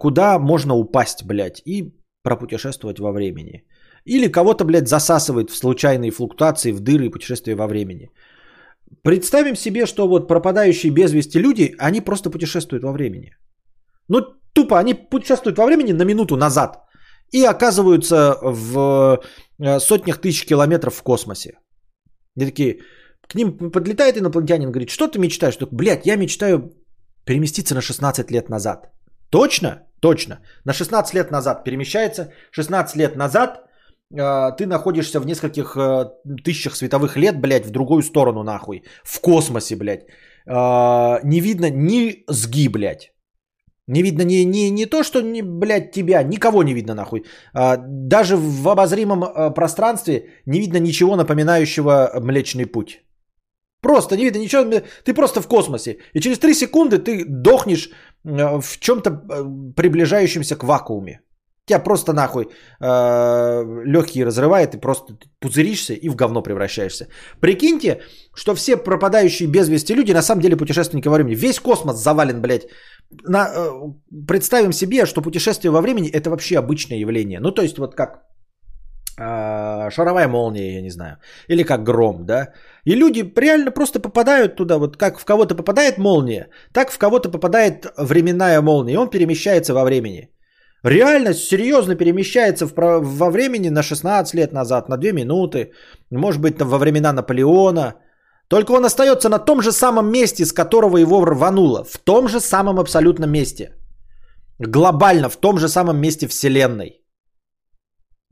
куда можно упасть, блядь, и пропутешествовать во времени. Или кого-то, блядь, засасывает в случайные флуктуации, в дыры и путешествия во времени. Представим себе, что вот пропадающие без вести люди, они просто путешествуют во времени. Ну, тупо, они путешествуют во времени на минуту назад и оказываются в сотнях тысяч километров в космосе. Они такие... К ним подлетает инопланетянин, говорит, что ты мечтаешь? Так, блядь, я мечтаю переместиться на шестнадцать лет назад. Точно? Точно. На шестнадцать лет назад перемещается. шестнадцать лет назад э, ты находишься в нескольких э, тысячах световых лет, блядь, в другую сторону, нахуй. В космосе, блядь. Э, не видно ни сги, блядь. Не видно ни, ни, ни то, что, ни, блядь, тебя, никого не видно, нахуй. Э, даже в обозримом э, пространстве не видно ничего напоминающего Млечный Путь. Просто не видно ничего, ты просто в космосе. И через три секунды ты дохнешь в чем-то приближающемся к вакууме. Тебя просто нахуй э, легкие разрывает, и просто пузыришься и в говно превращаешься. Прикиньте, что все пропадающие без вести люди на самом деле путешественники во времени. Весь космос завален, блядь. На, э, представим себе, что путешествие во времени это вообще обычное явление. Ну то есть вот как... шаровая молния, я не знаю, или как гром, да, и люди реально просто попадают туда, вот как в кого-то попадает молния, так в кого-то попадает временная молния, и он перемещается во времени, реально серьезно перемещается в, во времени на шестнадцать лет назад, на две минуты, может быть, там во времена Наполеона, только он остается на том же самом месте, с которого его рвануло, в том же самом абсолютном месте, глобально в том же самом месте Вселенной.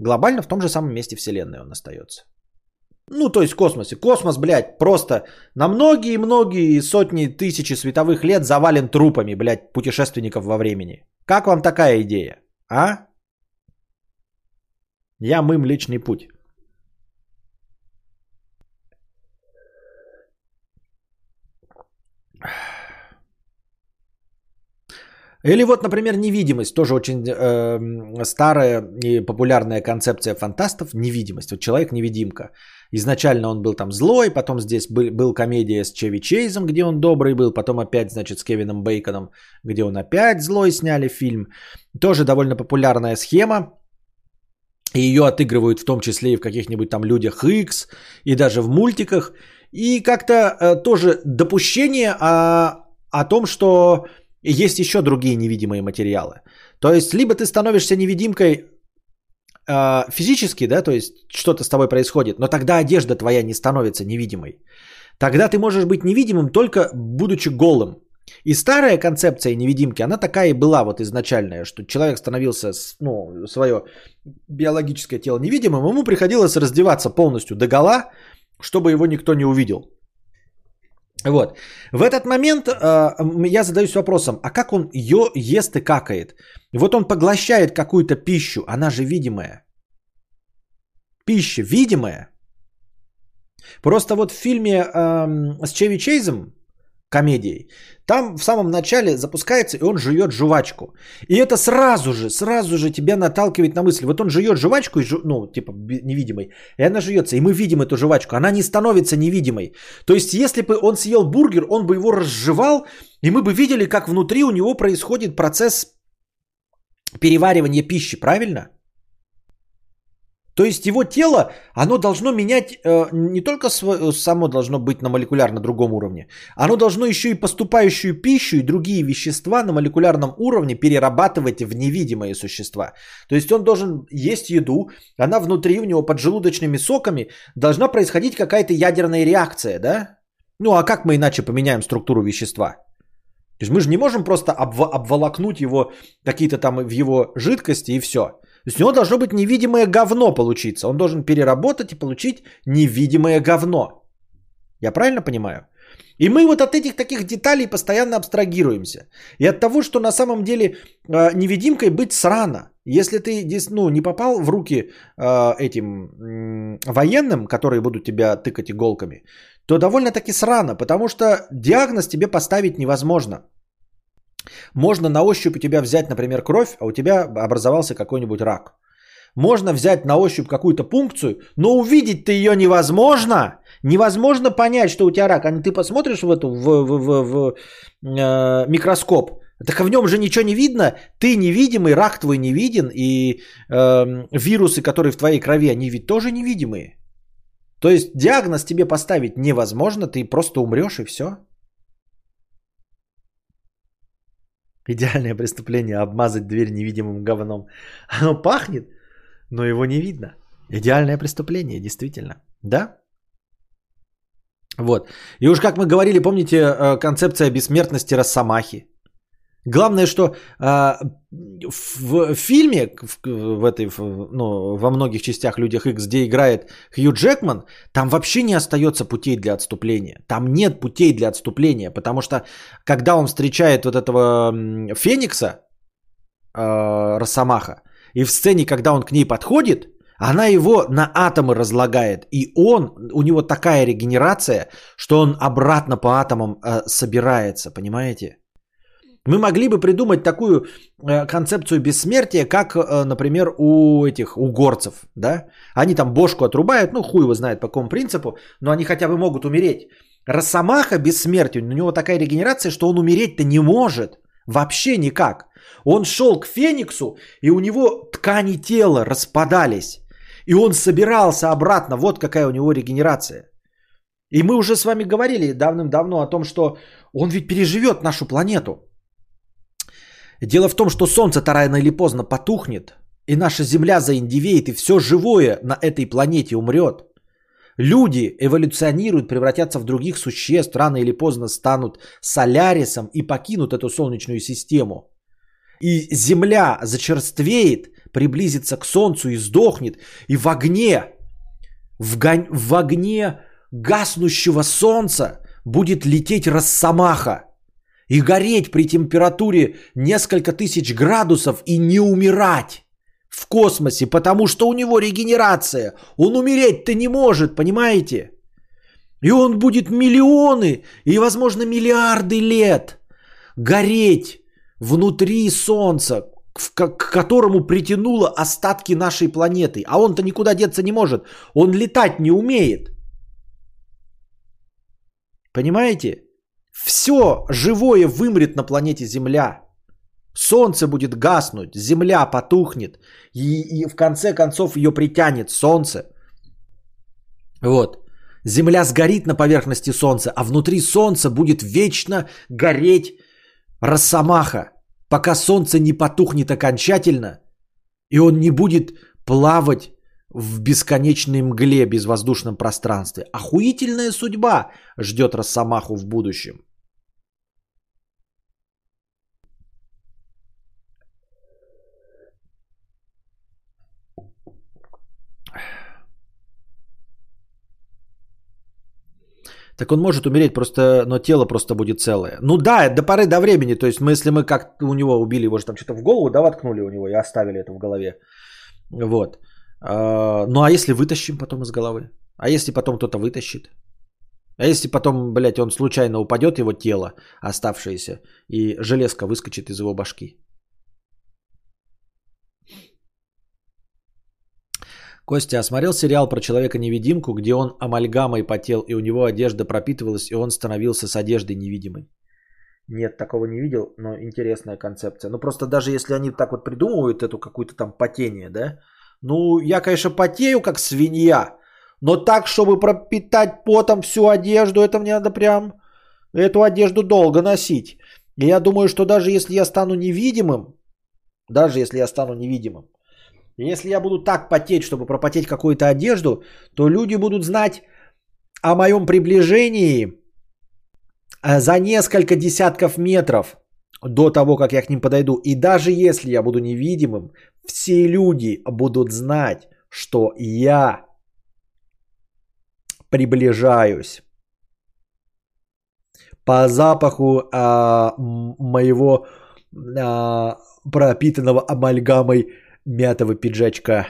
Глобально в том же самом месте Вселенной он остается. Ну, то есть в космосе. Космос, блядь, просто на многие-многие сотни тысячи световых лет завален трупами, блядь, путешественников во времени. Как вам такая идея, а? Я мы Млечный Путь. Или вот, например, невидимость, тоже очень э, старая и популярная концепция фантастов, невидимость, вот человек-невидимка. Изначально он был там злой, потом здесь был, был комедия с Чеви Чейзом, где он добрый был, потом опять, значит, с Кевином Бейконом, где он опять злой, сняли фильм. Тоже довольно популярная схема, и ее отыгрывают в том числе и в каких-нибудь там Людях Икс, и даже в мультиках. И как-то тоже допущение о, о том, что есть еще другие невидимые материалы. То есть, либо ты становишься невидимкой э, физически, да, то есть что-то с тобой происходит, но тогда одежда твоя не становится невидимой. Тогда ты можешь быть невидимым, только будучи голым. И старая концепция невидимки, она такая и была вот изначальная, что человек становился, ну, свое биологическое тело невидимым, ему приходилось раздеваться полностью догола, чтобы его никто не увидел. Вот. В этот момент э, я задаюсь вопросом, а как он ее ест и какает? Вот он поглощает какую-то пищу, она же видимая. Пища видимая. Просто вот в фильме э, с Чеви Чейзом, комедией, там в самом начале запускается, и он жует жвачку. И это сразу же, сразу же тебя наталкивает на мысль. Вот он жует жвачку, и жу... ну, типа невидимой, и она жуется, и мы видим эту жвачку. Она не становится невидимой. То есть, если бы он съел бургер, он бы его разжевал, и мы бы видели, как внутри у него происходит процесс переваривания пищи, правильно? То есть, его тело, оно должно менять э, не только св- само должно быть на молекулярно другом уровне, оно должно еще и поступающую пищу и другие вещества на молекулярном уровне перерабатывать в невидимые существа. То есть, он должен есть еду, она внутри у него под желудочными соками должна происходить какая-то ядерная реакция, да? Ну, а как мы иначе поменяем структуру вещества? То есть, мы же не можем просто обв- обволокнуть его какие-то там в его жидкости и все. То есть у него должно быть невидимое говно получиться. Он должен переработать и получить невидимое говно. Я правильно понимаю? И мы вот от этих таких деталей постоянно абстрагируемся. И от того, что на самом деле невидимкой быть срано. Если ты, ну, не попал в руки этим военным, которые будут тебя тыкать иголками, то довольно-таки срано, потому что диагноз тебе поставить невозможно. Можно на ощупь у тебя взять, например, кровь, а у тебя образовался какой-нибудь рак. Можно взять на ощупь какую-то пункцию, но увидеть-то ее невозможно. Невозможно понять, что у тебя рак. А не ты посмотришь в, эту, в, в, в, в э, микроскоп, так в нем же ничего не видно. Ты невидимый, рак твой невиден, и э, вирусы, которые в твоей крови, они ведь тоже невидимые. То есть диагноз тебе поставить невозможно, ты просто умрешь и все. Идеальное преступление – обмазать дверь невидимым говном. Оно пахнет, но его не видно. Идеальное преступление, действительно. Да? Вот. И уж как мы говорили, помните, концепция бессмертности Росомахи. Главное, что в фильме, в этой, ну, во многих частях «Людях Икс», где играет Хью Джекман, там вообще не остается путей для отступления. Там нет путей для отступления, потому что когда он встречает вот этого Феникса, Росомаха, и в сцене, когда он к ней подходит, она его на атомы разлагает, и он, у него такая регенерация, что он обратно по атомам собирается, понимаете? Мы могли бы придумать такую концепцию бессмертия, как, например, у этих, у горцев, да? Они там бошку отрубают, ну, хуй его знает по какому принципу, но они хотя бы могут умереть. Росомаха бессмертен, у него такая регенерация, что он умереть-то не может вообще никак. Он шел к Фениксу, и у него ткани тела распадались, и он собирался обратно, вот какая у него регенерация. И мы уже с вами говорили давным-давно о том, что он ведь переживет нашу планету. Дело в том, что солнце-то рано или поздно потухнет, и наша земля заиндивеет, и все живое на этой планете умрет. Люди эволюционируют, превратятся в других существ, рано или поздно станут солярисом и покинут эту солнечную систему. И земля зачерствеет, приблизится к солнцу и сдохнет, и в огне, в, гон... в огне гаснущего солнца будет лететь Росомаха. И гореть при температуре несколько тысяч градусов и не умирать в космосе, потому что у него регенерация. Он умереть-то не может, понимаете? И он будет миллионы и, возможно, миллиарды лет гореть внутри Солнца, к которому притянуло остатки нашей планеты. А он-то никуда деться не может. Он летать не умеет. Понимаете? Все живое вымрет на планете Земля. Солнце будет гаснуть, Земля потухнет. И, и в конце концов ее притянет Солнце. Вот. Земля сгорит на поверхности Солнца, а внутри Солнца будет вечно гореть росомаха, пока Солнце не потухнет окончательно, и он не будет плавать в бесконечной мгле, безвоздушном пространстве. Охуительная судьба ждет росомаху в будущем. Так он может умереть, просто, но тело просто будет целое. Ну да, до поры до времени. То есть, мы, если мы как-то у него убили, его же там что-то в голову, да, воткнули у него и оставили это в голове. Вот. Ну а если вытащим потом из головы? А если потом кто-то вытащит? А если потом, блядь, он случайно упадет, его тело оставшееся, и железка выскочит из его башки? Костя, а смотрел сериал про Человека-невидимку, где он амальгамой потел, и у него одежда пропитывалась, и он становился с одеждой невидимой? Нет, такого не видел, но интересная концепция. Ну просто даже если они так вот придумывают эту какую-то там потение, да? Ну, я, конечно, потею, как свинья, но так, чтобы пропитать потом всю одежду, это мне надо прям эту одежду долго носить. И я думаю, что даже если я стану невидимым, даже если я стану невидимым, если я буду так потеть, чтобы пропотеть какую-то одежду, то люди будут знать о моем приближении за несколько десятков метров до того, как я к ним подойду. И даже если я буду невидимым, все люди будут знать, что я приближаюсь по запаху а, моего а, пропитанного амальгамой мятого пиджачка.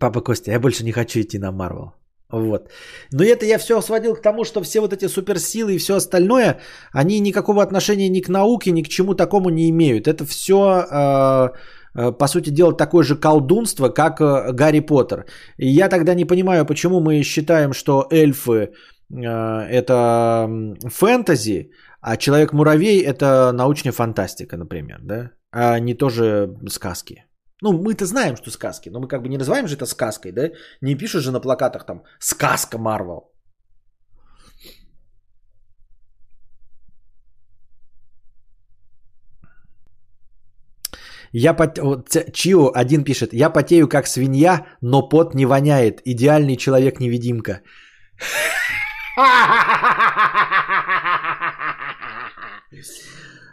Папа Костя, я больше не хочу идти на Марвел. Вот. Но это я все сводил к тому, что все вот эти суперсилы и все остальное, они никакого отношения ни к науке, ни к чему такому не имеют. Это все, э, э, по сути дела, такое же колдунство, как э, Гарри Поттер. И я тогда не понимаю, почему мы считаем, что эльфы э, это фэнтези, а Человек-муравей это научная фантастика, например, да? А не тоже сказки. Ну, мы-то знаем, что сказки, но мы как бы не называем же это сказкой, да? Не пишут же на плакатах там «Сказка Марвел». Я пот... Чио один пишет. Я потею как свинья, но пот не воняет. Идеальный человек-невидимка.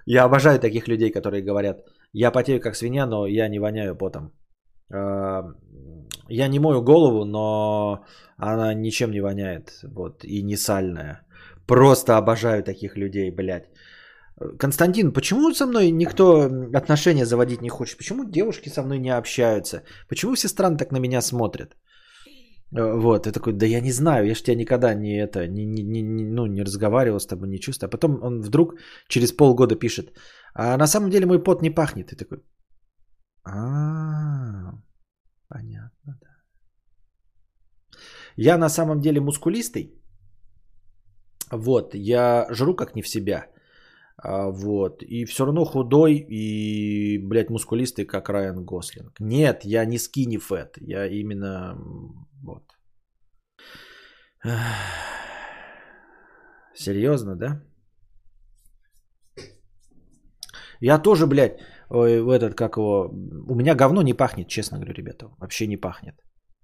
Я обожаю таких людей, которые говорят: я потею как свинья, но я не воняю потом. Я не мою голову, но она ничем не воняет. Вот, и не сальная. Просто обожаю таких людей, блядь. Константин, почему со мной никто отношения заводить не хочет? Почему девушки со мной не общаются? Почему все страны так на меня смотрят? Вот, я такой, да я не знаю, я же тебя никогда не, это, не, не, не, ну, не разговаривал с тобой, не чувствую. А потом он вдруг через полгода пишет: а на самом деле мой пот не пахнет. И такой, а понятно, да. Я на самом деле мускулистый. Вот, я жру как не в себя. Вот, и все равно худой и, блядь, мускулистый, как Райан Гослинг. Нет, я не skinny fat, я именно, вот. Серьезно, да? Я тоже, блядь, этот, как его, у меня говно не пахнет, честно говорю, ребята, вообще не пахнет.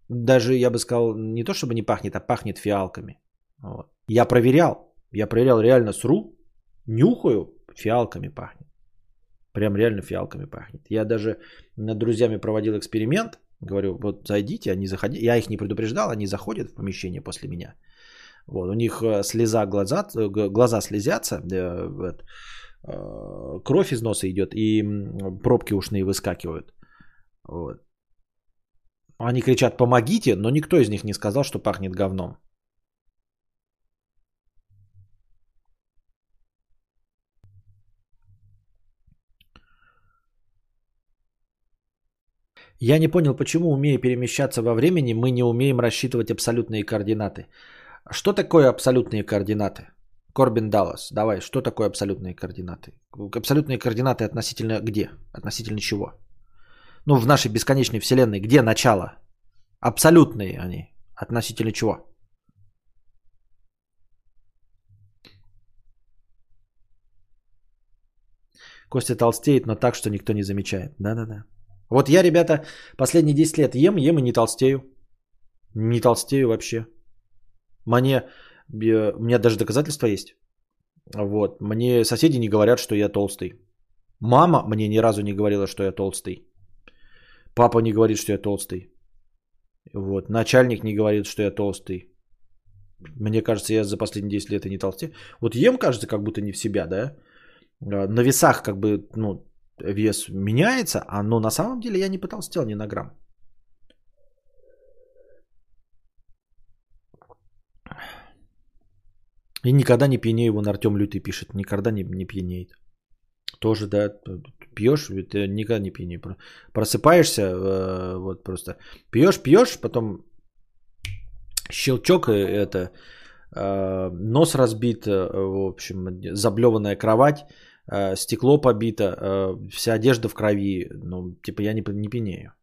Даже, я бы сказал, не то чтобы не пахнет, а пахнет фиалками. Вот. Я проверял, я проверял, реально сру. Нюхаю, фиалками пахнет. Прям реально фиалками пахнет. Я даже над друзьями проводил эксперимент. Говорю, вот зайдите, они заходили. Я их не предупреждал, они заходят в помещение после меня. Вот, у них слеза, глаза, глаза слезятся, вот, кровь из носа идет, и пробки ушные выскакивают. Вот. Они кричат, помогите, но никто из них не сказал, что пахнет говном. Я не понял, почему, умея перемещаться во времени, мы не умеем рассчитывать абсолютные координаты. Что такое абсолютные координаты? Корбин Даллас, давай, что такое абсолютные координаты? Абсолютные координаты относительно где? Относительно чего? ну, в нашей бесконечной вселенной, где начало? Абсолютные они. Относительно чего? Костя толстеет, но так, что никто не замечает. Да-да-да. Вот я, ребята, последние десять лет ем, ем и не толстею. Не толстею вообще. Мне, у меня даже доказательства есть. Вот. Мне соседи не говорят, что я толстый. Мама мне ни разу не говорила, что я толстый. Папа не говорит, что я толстый. Вот. Начальник не говорит, что я толстый. Мне кажется, я за последние десять лет и не толстею. Вот ем, кажется, как будто не в себя, да? На весах как бы, ну, вес меняется, а, но на самом деле я не потолстел ни на грамм. И никогда не пьянею, вон Артем Лютый пишет, никогда не, не пьянеет. Тоже, да, пьешь, ты никогда не пьянею. Просыпаешься, вот просто пьешь, пьешь, потом щелчок, это... Нос разбит, в общем, заблеванная кровать, стекло побито, вся одежда в крови. Ну, типа я не, не пьянею.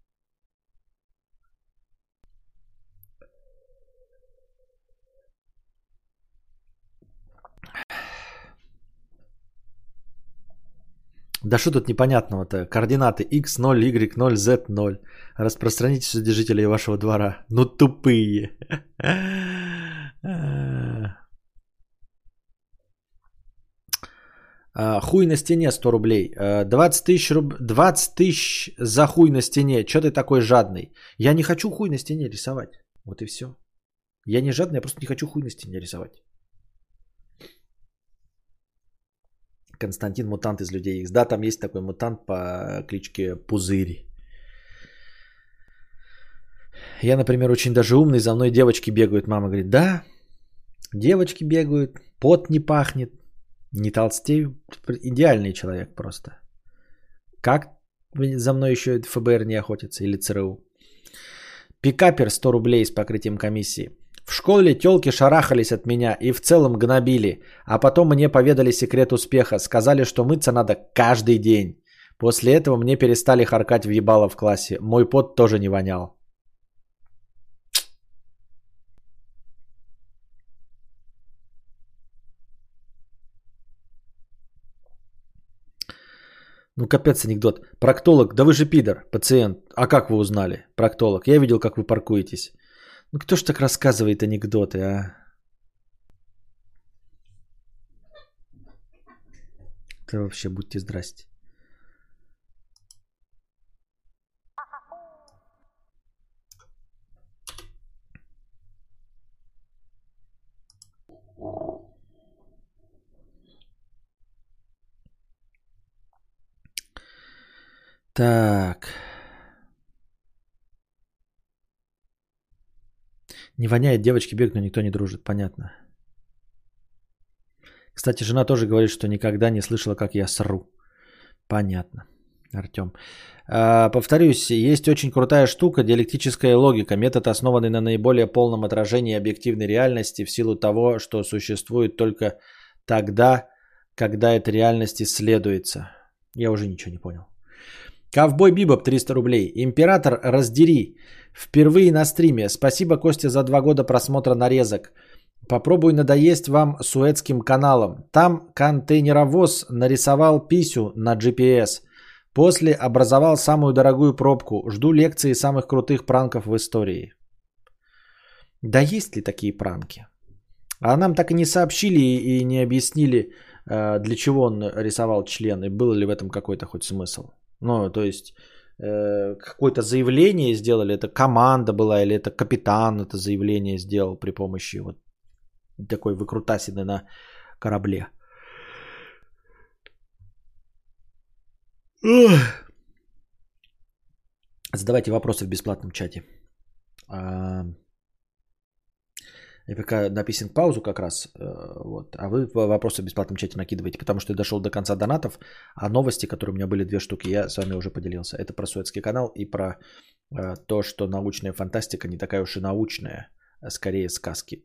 Да что тут непонятного-то? Координаты икс ноль, игрек ноль, зет ноль. Распространите среди жителей вашего двора. Ну тупые. Хуй на стене сто рублей. двадцать тысяч руб... двадцать тысяч за хуй на стене. Чё ты такой жадный? Я не хочу хуй на стене рисовать. Вот и все. Я не жадный, я просто не хочу хуй на стене рисовать. Константин Мутант из Людей Икс. Да, там есть такой мутант по кличке Пузырь. Я, например, очень даже умный, за мной девочки бегают. Мама говорит, да, девочки бегают, пот не пахнет, не толстею. Идеальный человек просто. Как за мной еще эф бэ эр не охотится или цэ эр у? Пикапер сто рублей с покрытием комиссии. В школе тёлки шарахались от меня и в целом гнобили, а потом мне поведали секрет успеха, сказали, что мыться надо каждый день. После этого мне перестали харкать в ебало в классе, мой пот тоже не вонял. Ну капец анекдот. Проктолог, да вы же пидор, пациент. А как вы узнали? Проктолог, я видел, как вы паркуетесь. Ну кто ж так рассказывает анекдоты, а? Да вообще будьте здрасте. Так. Не воняет, девочки бегают, но никто не дружит. Понятно. Кстати, жена тоже говорит, что никогда не слышала, как я сру. Понятно, Артем. А, повторюсь, есть очень крутая штука, диалектическая логика. Метод, основанный на наиболее полном отражении объективной реальности в силу того, что существует только тогда, когда эта реальность исследуется. Я уже ничего не понял. Ковбой Бибоп триста рублей. Император, раздери. Впервые на стриме. Спасибо, Костя, за два года просмотра нарезок. Попробуй надоесть вам Суэцким каналом. Там контейнеровоз нарисовал писю на джи пи эс. После образовал самую дорогую пробку. Жду лекции самых крутых пранков в истории. Да есть ли такие пранки? А нам так и не сообщили и не объяснили, для чего он рисовал член и был ли в этом какой-то хоть смысл. Ну, то есть, э, какое-то заявление сделали, это команда была, или это капитан это заявление сделал при помощи вот такой выкрутасины на корабле. Задавайте вопросы в бесплатном чате. Я пока написан паузу как раз, вот, а вы вопросы в бесплатном чате накидываете, потому что я дошел до конца донатов, а новости, которые у меня были две штуки, я с вами уже поделился. Это про Суэцкий канал и про э, то, что научная фантастика не такая уж и научная, а скорее сказки.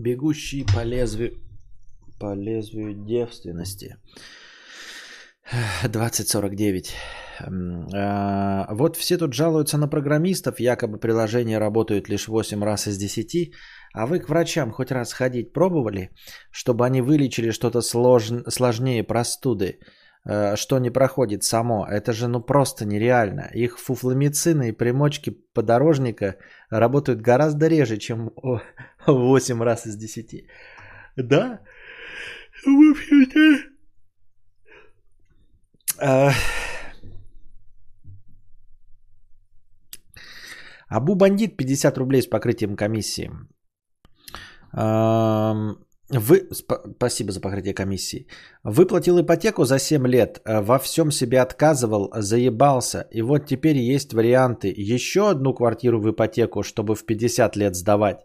Бегущий по лезвию, по лезвию девственности. двадцать сорок девять. Вот все тут жалуются на программистов, якобы приложения работают лишь восемь раз из десяти, а вы к врачам хоть раз ходить пробовали, чтобы они вылечили что-то слож... сложнее простуды, что не проходит само? Это же ну просто нереально. Их фуфломицины и примочки подорожника работают гораздо реже, чем восемь раз из десяти. Да? В общем-то... Абу Бандит, пятьдесят рублей с покрытием комиссии. Вы... Спасибо за покрытие комиссии. Выплатил ипотеку за семь лет, во всем себе отказывал, заебался. И вот теперь есть варианты. Еще одну квартиру в ипотеку, чтобы в пятьдесят лет сдавать.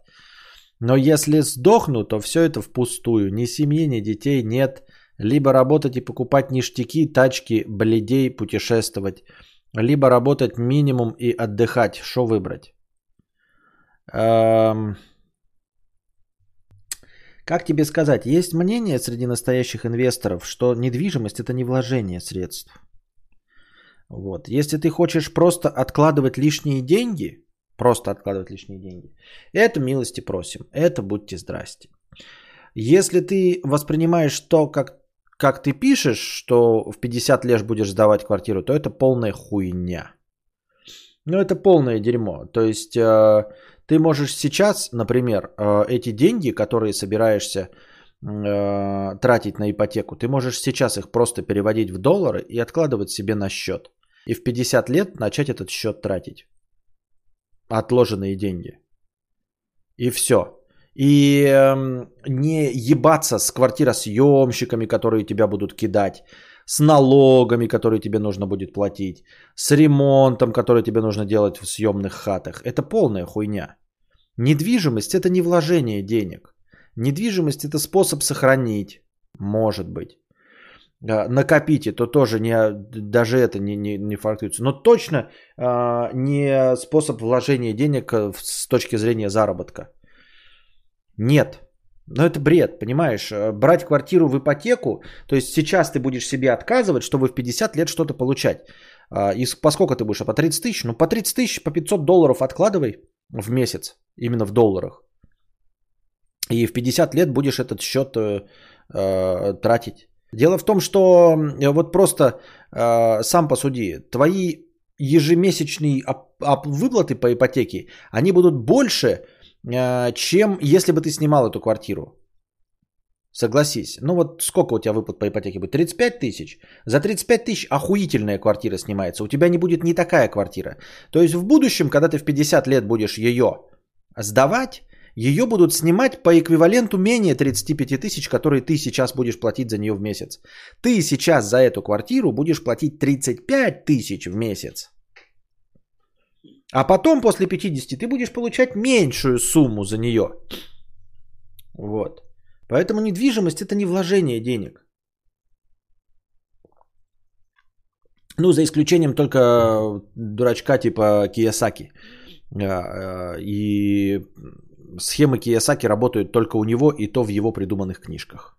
Но если сдохну, то все это впустую. Ни семьи, ни детей нет. Либо работать и покупать ништяки, тачки, блядей, путешествовать. Либо работать минимум и отдыхать. Что выбрать? Эм... Как тебе сказать? Есть мнение среди настоящих инвесторов, что недвижимость – это не вложение средств. Вот. Если ты хочешь просто откладывать лишние деньги, просто откладывать лишние деньги, это милости просим, это будьте здрасте. Если ты воспринимаешь то, как, как ты пишешь, что в пятьдесят лет будешь сдавать квартиру, то это полная хуйня. Ну, это полное дерьмо. То есть, э, ты можешь сейчас, например, э, эти деньги, которые собираешься э, тратить на ипотеку, ты можешь сейчас их просто переводить в доллары и откладывать себе на счет. И в пятьдесят лет начать этот счет тратить. Отложенные деньги. И все. И не ебаться с квартиросъемщиками, которые тебя будут кидать, с налогами, которые тебе нужно будет платить, с ремонтом, который тебе нужно делать в съемных хатах. Это полная хуйня. Недвижимость – это не вложение денег. Недвижимость – это способ сохранить, может быть. Накопите, то тоже не, даже это не, не, не фактуется. Но точно а, не способ вложения денег с точки зрения заработка. Нет. Но это бред, понимаешь? Брать квартиру в ипотеку, то есть сейчас ты будешь себе отказывать, чтобы в пятьдесят лет что-то получать. И по сколько ты будешь? А по тридцать тысяч? Ну, по тридцать тысяч, по пятьсот долларов откладывай в месяц, именно в долларах. И в пятьдесят лет будешь этот счет э, тратить. Дело в том, что вот просто э, сам посуди, твои ежемесячные оп- оп- выплаты по ипотеке, они будут больше, чем если бы ты снимал эту квартиру. Согласись. Ну вот сколько у тебя выплат по ипотеке будет? тридцать пять тысяч. За тридцать пять тысяч охуительная квартира снимается. У тебя не будет не такая квартира. То есть в будущем, когда ты в пятьдесят лет будешь ее сдавать, ее будут снимать по эквиваленту менее тридцать пять тысяч, которые ты сейчас будешь платить за нее в месяц. Ты сейчас за эту квартиру будешь платить тридцать пять тысяч в месяц. А потом, после пятидесяти, ты будешь получать меньшую сумму за нее. Вот. Поэтому недвижимость – это не вложение денег. Ну, за исключением только дурачка типа Кийосаки. И схемы Кийосаки работают только у него и то в его придуманных книжках.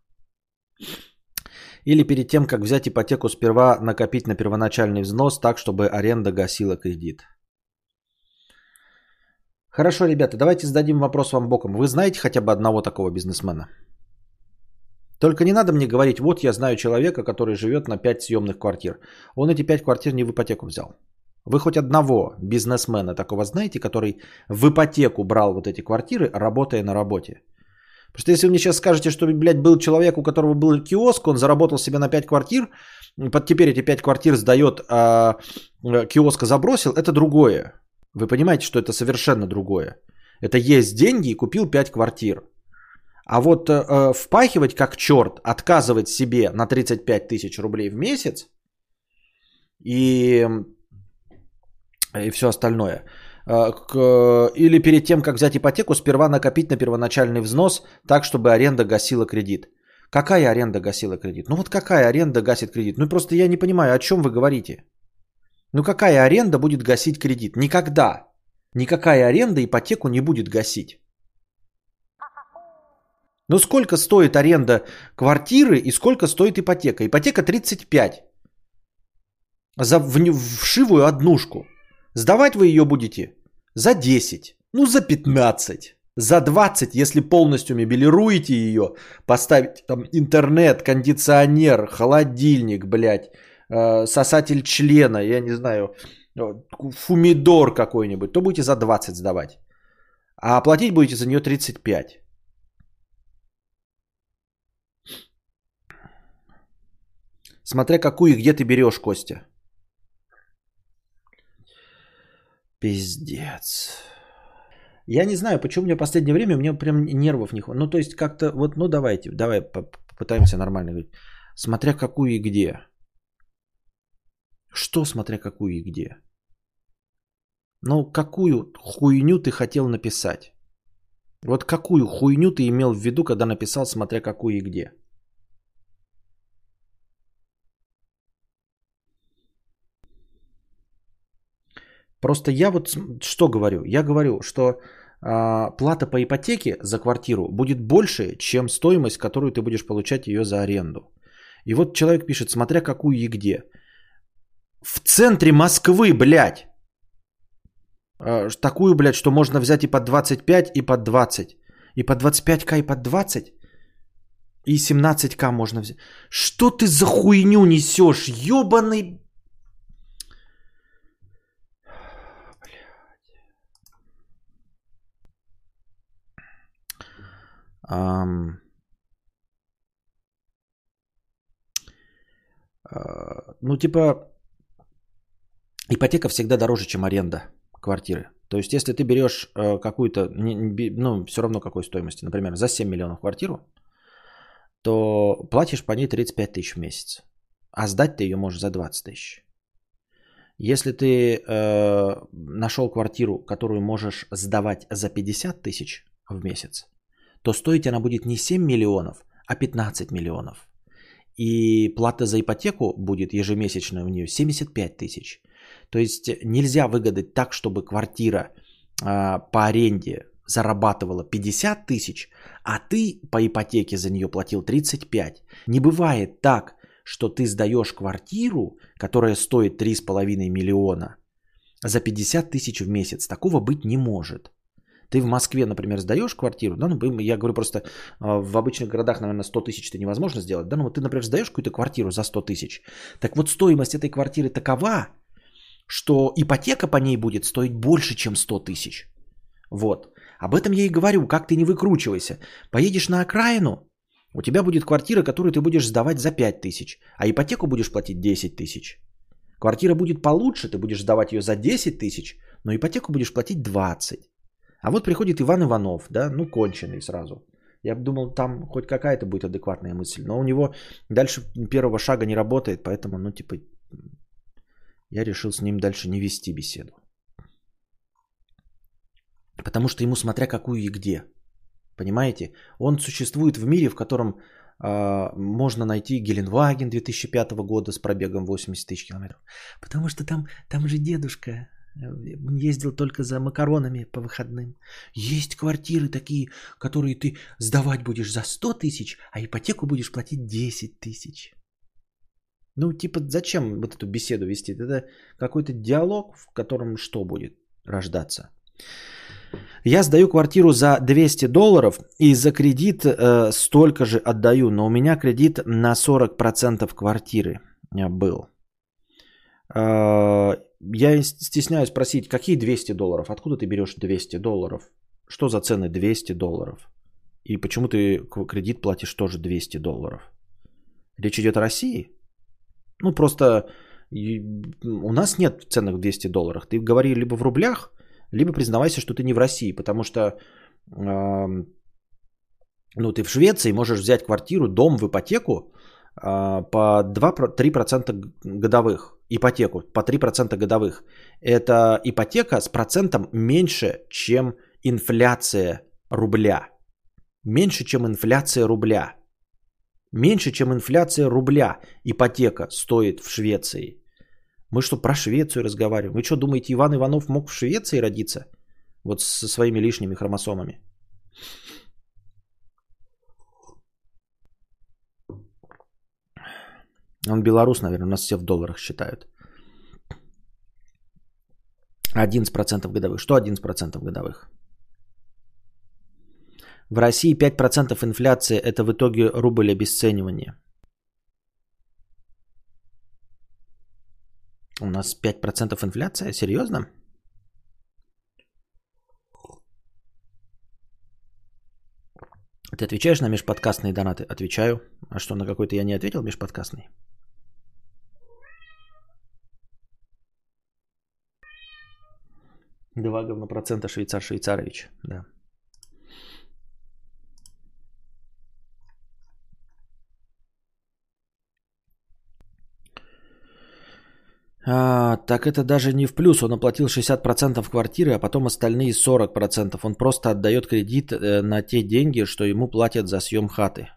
Или перед тем, как взять ипотеку, сперва накопить на первоначальный взнос так, чтобы аренда гасила кредит. Хорошо, ребята, давайте зададим вопрос вам боком. Вы знаете хотя бы одного такого бизнесмена? Только не надо мне говорить, вот я знаю человека, который живет на пять съемных квартир. Он эти пять квартир не в ипотеку взял. Вы хоть одного бизнесмена такого знаете, который в ипотеку брал вот эти квартиры, работая на работе? Потому что если вы мне сейчас скажете, что, блядь, был человек, у которого был киоск, он заработал себе на пять квартир, под теперь эти пять квартир сдает, а киоска забросил, это другое. Вы понимаете, что это совершенно другое. Это есть деньги и купил пять квартир. А вот э, впахивать как черт, отказывать себе на тридцать пять тысяч рублей в месяц и, и все остальное. Э, к, или перед тем, как взять ипотеку, сперва накопить на первоначальный взнос так, чтобы аренда гасила кредит. Какая аренда гасила кредит? Ну вот какая аренда гасит кредит? Ну просто я не понимаю, о чем вы говорите. Ну какая аренда будет гасить кредит? Никогда. Никакая аренда ипотеку не будет гасить. Но сколько стоит аренда квартиры и сколько стоит ипотека? Ипотека тридцать пять за вшивую однушку. Сдавать вы ее будете за десять, ну за пятнадцать, за двадцать, если полностью мебелируете ее, поставить там интернет, кондиционер, холодильник, блядь, сосатель члена, я не знаю, фумидор какой-нибудь, то будете за двадцать сдавать. А платить будете за нее тридцать пять. Смотря какую и где ты берешь, Костя. Пиздец. Я не знаю, почему у меня в последнее время, у меня прям нервов не хватает. Ну, то есть как-то вот, ну давайте, давай попытаемся нормально говорить. Смотря какую и где. Что смотря какую и где? Ну, какую хуйню ты хотел написать? Вот какую хуйню ты имел в виду, когда написал смотря какую и где? Просто я вот что говорю? Я говорю, что э, плата по ипотеке за квартиру будет больше, чем стоимость, которую ты будешь получать ее за аренду. И вот человек пишет, смотря какую и где. В центре Москвы, блядь. Э, такую, блядь, что можно взять и под двадцать пять, и под двадцать. И под двадцать пять тысяч, и под двадцать. И семнадцать тысяч можно взять. Что ты за хуйню несешь, ёбаный... Um, uh, ну, типа, ипотека всегда дороже, чем аренда квартиры. То есть, если ты берешь uh, какую-то, не, не, ну, все равно какой стоимости, например, за семь миллионов квартиру, то платишь по ней тридцать пять тысяч в месяц, а сдать ты ее можешь за двадцать тысяч. Если ты uh, нашел квартиру, которую можешь сдавать за пятьдесят тысяч в месяц, то стоить она будет не семь миллионов, а пятнадцать миллионов. И плата за ипотеку будет ежемесячная у нее семьдесят пять тысяч. То есть нельзя выгадать так, чтобы квартира э, по аренде зарабатывала пятьдесят тысяч, а ты по ипотеке за нее платил тридцать пять. Не бывает так, что ты сдаешь квартиру, которая стоит три с половиной миллиона, за пятьдесят тысяч в месяц. Такого быть не может. Ты в Москве, например, сдаешь квартиру, да, ну, я говорю просто, в обычных городах, наверное, сто тысяч-то невозможно сделать, да, ну, вот ты, например, сдаешь какую-то квартиру за сто тысяч, так вот стоимость этой квартиры такова, что ипотека по ней будет стоить больше, чем сто тысяч, вот, об этом я и говорю, как ты не выкручивайся, поедешь на окраину, у тебя будет квартира, которую ты будешь сдавать за пять тысяч, а ипотеку будешь платить десять тысяч, квартира будет получше, ты будешь сдавать ее за десять тысяч, но ипотеку будешь платить двадцать. А вот приходит Иван Иванов, да, ну, конченый сразу. Я думал, там хоть какая-то будет адекватная мысль, но у него дальше первого шага не работает, поэтому, ну, типа, я решил с ним дальше не вести беседу. Потому что ему смотря какую и где, понимаете? Он существует в мире, в котором э, можно найти Геленваген две тысячи пятого года с пробегом восемьдесят тысяч километров, потому что там, там же дедушка... ездил только за макаронами по выходным. Есть квартиры такие, которые ты сдавать будешь за сто тысяч, а ипотеку будешь платить десять тысяч. Ну, типа, зачем вот эту беседу вести? Это какой-то диалог, в котором что будет рождаться? Я сдаю квартиру за двести долларов и за кредит э, столько же отдаю, но у меня кредит на сорок процентов квартиры был. Э-э- Я стесняюсь спросить, какие двести долларов? Откуда ты берешь двести долларов? Что за цены двести долларов? И почему ты кредит платишь тоже двести долларов? Речь идет о России? Ну, просто у нас нет в ценах двести долларов. Ты говори либо в рублях, либо признавайся, что ты не в России. Потому что э, ну, ты в Швеции можешь взять квартиру, дом в ипотеку э, по два-три процента годовых. Ипотеку по три процента годовых. Это ипотека с процентом меньше, чем инфляция рубля. Меньше, чем инфляция рубля. Меньше, чем инфляция рубля ипотека стоит в Швеции. Мы что, про Швецию разговариваем? Вы что, думаете, Иван Иванов мог в Швеции родиться? Вот со своими лишними хромосомами. Он белорус, наверное, у нас все в долларах считают. одиннадцать процентов годовых. Что одиннадцать процентов годовых? В России пять процентов инфляции – это в итоге рубль обесценивания. У нас пять процентов инфляция? Серьезно? Ты отвечаешь на межподкастные донаты? Отвечаю. А что, на какой-то я не ответил межподкастный? Два говно процента швейцар Швейцарович. Да. А, так это даже не в плюс. Он оплатил шестьдесят процентов квартиры, а потом остальные сорок процентов. Он просто отдает кредит на те деньги, что ему платят за съем хаты.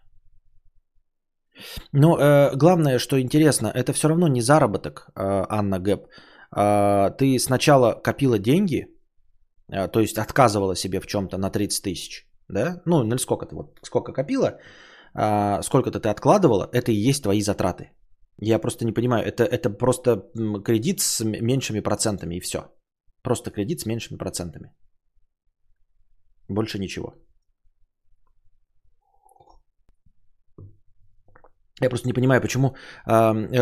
Но э, главное, что интересно, это все равно не заработок, э, Анна Гэб. Э, ты сначала копила деньги, э, то есть отказывала себе в чем-то на тридцать тысяч. Да? Ну, ну сколько ты вот, сколько копила, э, сколько-то ты откладывала, это и есть твои затраты. Я просто не понимаю, это, это просто кредит с меньшими процентами и все. Просто кредит с меньшими процентами. Больше ничего. Я просто не понимаю, почему э,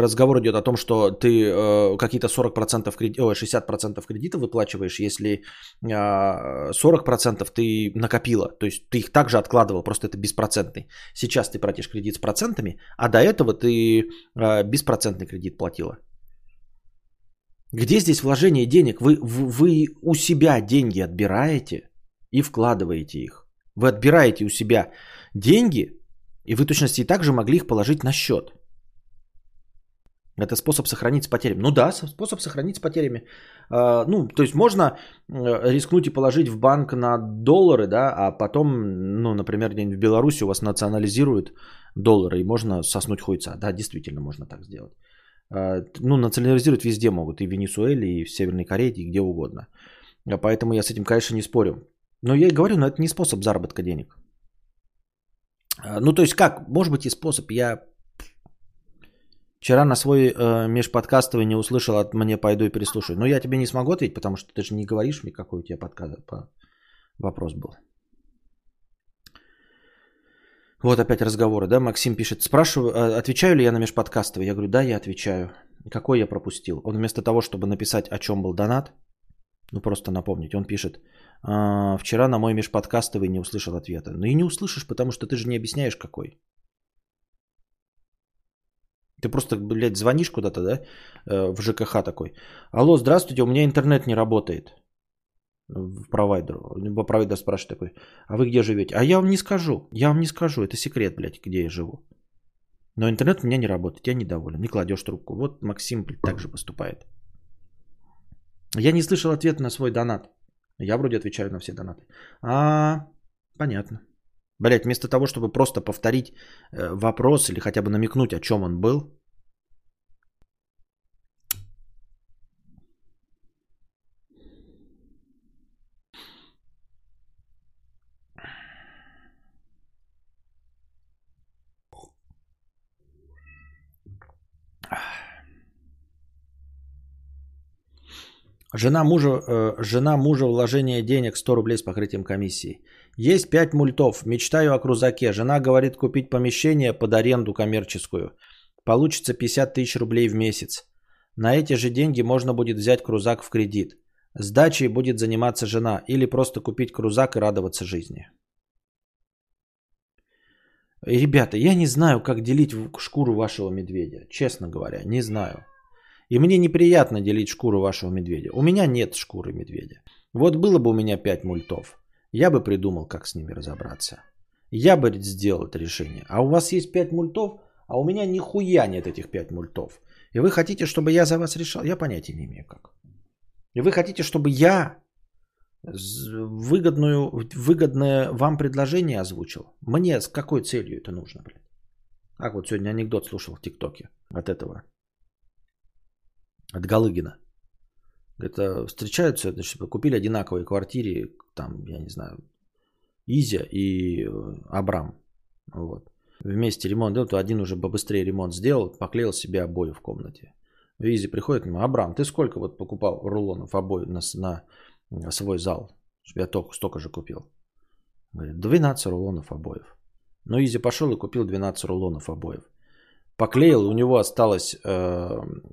разговор идет о том, что ты э, какие-то сорок процентов кредит, о, шестьдесят процентов кредита выплачиваешь, если э, сорок процентов ты накопила. То есть ты их также откладывал, просто это беспроцентный. Сейчас ты платишь кредит с процентами, а до этого ты э, беспроцентный кредит платила. Где здесь вложение денег? Вы, вы у себя деньги отбираете и вкладываете их. Вы отбираете у себя деньги, и вы точности и также могли их положить на счет. Это способ сохранить с потерями. Ну да, способ сохранить с потерями. Ну, то есть можно рискнуть и положить в банк на доллары, да, а потом, ну, например, где-нибудь в Беларуси у вас национализируют доллары, и можно соснуть хуйца. Да, действительно можно так сделать. Ну, национализировать везде могут, и в Венесуэле, и в Северной Корее, и где угодно. Поэтому я с этим, конечно, не спорю. Но я и говорю, но это не способ заработка денег. Ну, то есть как? Может быть и способ. Я вчера на свой э, межподкастовый не услышал, от «мне пойду и переслушаю». Но я тебе не смогу ответить, потому что ты же не говоришь мне, какой у тебя подка... по... вопрос был. Вот опять разговоры, да? Максим пишет, спрашиваю, отвечаю ли я на межподкастовый? Я говорю, да, я отвечаю. Какой я пропустил? Он вместо того, чтобы написать, о чем был донат, ну, просто напомнить, он пишет, вчера на мой межподкастовый не услышал ответа. Ну и не услышишь, потому что ты же не объясняешь, какой. Ты просто, блядь, звонишь куда-то, да, в ЖКХ такой. Алло, здравствуйте, у меня интернет не работает. В провайдер. Провайдер спрашивает такой, а вы где живете? А я вам не скажу, я вам не скажу, это секрет, блядь, где я живу. Но интернет у меня не работает, я недоволен, не кладешь трубку. Вот Максим, блядь, так же поступает. Я не слышал ответ на свой донат. Я вроде отвечаю на все донаты. А, понятно. Блять, вместо того, чтобы просто повторить вопрос или хотя бы намекнуть, о чем он был. Жена мужа, э, жена мужа вложение денег сто рублей с покрытием комиссии. Есть пять мультов. Мечтаю о крузаке. Жена говорит купить помещение под аренду коммерческую. Получится пятьдесят тысяч рублей в месяц. На эти же деньги можно будет взять крузак в кредит. Сдачей будет заниматься жена. Или просто купить крузак и радоваться жизни. Ребята, я не знаю, как делить шкуру вашего медведя. Честно говоря, не знаю. И мне неприятно делить шкуру вашего медведя. У меня нет шкуры медведя. Вот было бы у меня пять мультов. Я бы придумал, как с ними разобраться. Я бы сделал это решение. А у вас есть пять мультов, а у меня нихуя нет этих пять мультов. И вы хотите, чтобы я за вас решал? Я понятия не имею как. И вы хотите, чтобы я выгодную, выгодное вам предложение озвучил? Мне с какой целью это нужно, блин? Как вот сегодня анекдот слушал в ТикТоке от этого. От Галыгина. Это встречаются, значит, купили одинаковые квартиры, там, я не знаю, Изя и Абрам. Вот. вместе ремонт делал, то один уже побыстрее ремонт сделал, поклеил себе обои в комнате. Изи приходит к нему: Абрам, ты сколько вот покупал рулонов обои на, на, на свой зал? Я только столько же купил. Говорит, двенадцать рулонов обоев. Ну, Изи пошел и купил двенадцать рулонов обоев. Поклеил, у него осталось э,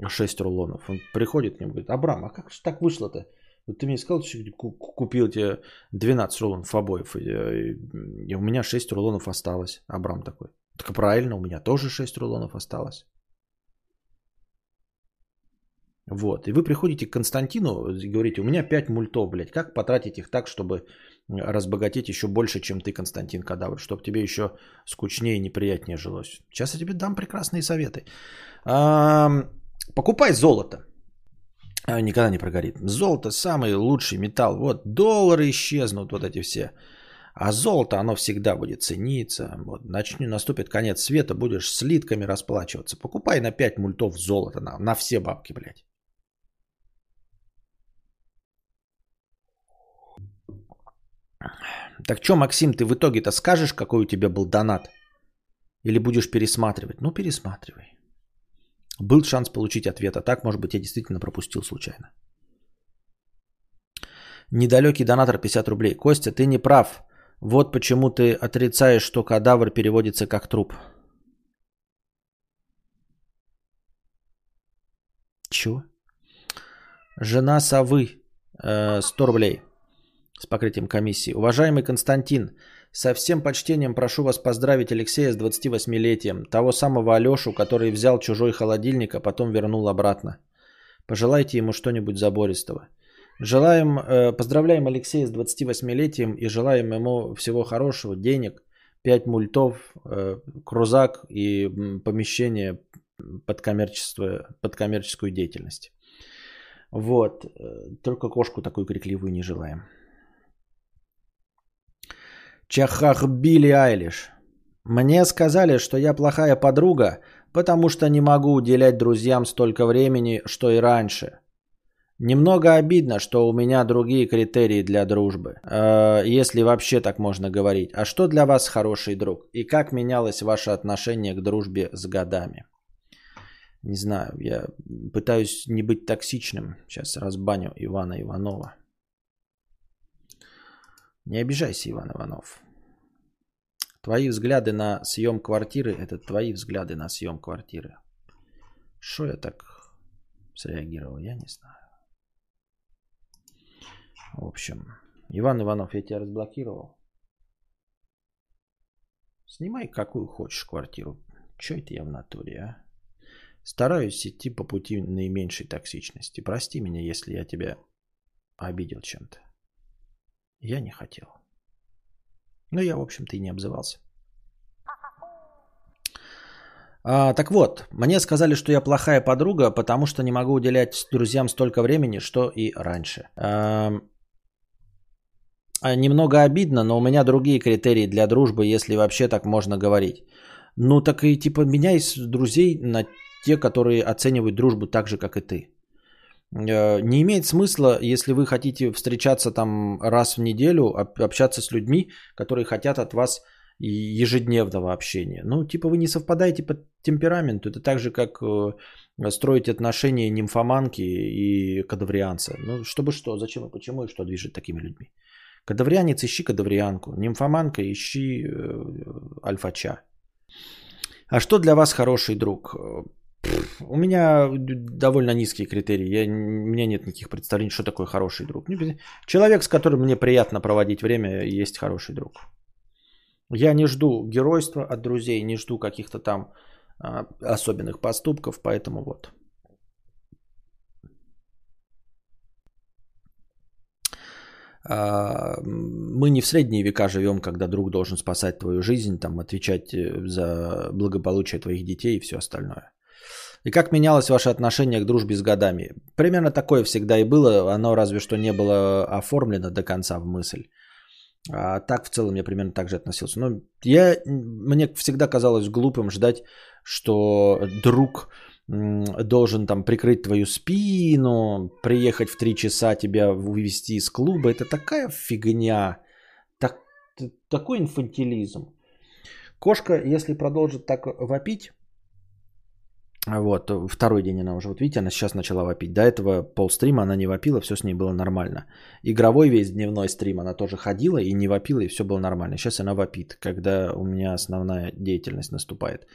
шесть рулонов. Он приходит к нему, говорит: Абрам, а как же так вышло-то? Вот ты мне сказал, что купил тебе двенадцать рулонов обоев, и, и у меня шесть рулонов осталось. Абрам такой: так правильно, у меня тоже шесть рулонов осталось. Вот, и вы приходите к Константину и говорите: у меня пять мультов, блядь, как потратить их так, чтобы разбогатеть еще больше, чем ты, Константин Кадавр, чтобы тебе еще скучнее и неприятнее жилось. Сейчас я тебе дам прекрасные советы. А, покупай золото. Никогда не прогорит. Золото самый лучший металл. Вот доллары исчезнут, вот эти все. А золото, оно всегда будет цениться. Вот, начни, наступит конец света, будешь слитками расплачиваться. Покупай на пять мультов золота, на, на все бабки, блядь. Так что, Максим, ты в итоге-то скажешь, какой у тебя был донат? Или будешь пересматривать? Ну, пересматривай. Был шанс получить ответ, а так, может быть, я действительно пропустил случайно. Недалекий донатор пятьдесят рублей. Костя, ты не прав. Вот почему ты отрицаешь, что кадавр переводится как труп. Чего? Жена совы. сто рублей. С покрытием комиссии. Уважаемый Константин, со всем почтением прошу вас поздравить Алексея с двадцативосьмилетием. Того самого Алешу, который взял чужой холодильник, а потом вернул обратно. Пожелайте ему что-нибудь забористого. Желаем, э, поздравляем Алексея с двадцативосьмилетием и желаем ему всего хорошего, денег, пять мультов, э, крузак и помещение под, под коммерческую деятельность. Вот, только кошку такую крикливую не желаем. Чахах Билли Айлиш. Мне сказали, что я плохая подруга, потому что не могу уделять друзьям столько времени, что и раньше. Немного обидно, что у меня другие критерии для дружбы, если вообще так можно говорить. А что для вас хороший друг? И как менялось ваше отношение к дружбе с годами? Не знаю, я пытаюсь не быть токсичным. Сейчас разбаню Ивана Иванова. Не обижайся, Иван Иванов. Твои взгляды на съем квартиры, это твои взгляды на съем квартиры. Что я так среагировал, я не знаю. В общем, Иван Иванов, я тебя разблокировал. Снимай какую хочешь квартиру. Че это я в натуре, а? Стараюсь идти по пути наименьшей токсичности. Прости меня, если я тебя обидел чем-то. Я не хотел. Но я, в общем-то, и не обзывался. А, так вот, мне сказали, что я плохая подруга, потому что не могу уделять друзьям столько времени, что и раньше. А, немного обидно, но у меня другие критерии для дружбы, если вообще так можно говорить. Ну так и типа меняй друзей на те, которые оценивают дружбу так же, как и ты. Не имеет смысла, если вы хотите встречаться там раз в неделю, общаться с людьми, которые хотят от вас ежедневного общения. Ну, типа вы не совпадаете по темпераменту. Это так же, как строить отношения нимфоманки и кадаврианца. Ну, чтобы что, зачем и почему, и что движет такими людьми. Кадаврианец, ищи кадаврианку. Нимфоманка, ищи альфача. А что для вас хороший друг? У меня довольно низкие критерии. Я, у меня нет никаких представлений, что такое хороший друг. Человек, с которым мне приятно проводить время, есть хороший друг. Я не жду геройства от друзей, не жду каких-то там а, особенных поступков, поэтому вот. А, мы не в средние века живем, когда друг должен спасать твою жизнь, там, отвечать за благополучие твоих детей и все остальное. И как менялось ваше отношение к дружбе с годами? Примерно такое всегда и было, оно разве что не было оформлено до конца в мысль. А так в целом я примерно так же относился. Но я, мне всегда казалось глупым ждать, что друг должен там прикрыть твою спину, приехать в три часа тебя вывести из клуба. Это такая фигня, так, такой инфантилизм. Кошка, если продолжит так вопить, вот, второй день она уже, вот видите, она сейчас начала вопить. До этого полстрима она не вопила, все с ней было нормально. Игровой весь дневной стрим она тоже ходила и не вопила, и все было нормально. Сейчас она вопит, когда у меня основная деятельность наступает.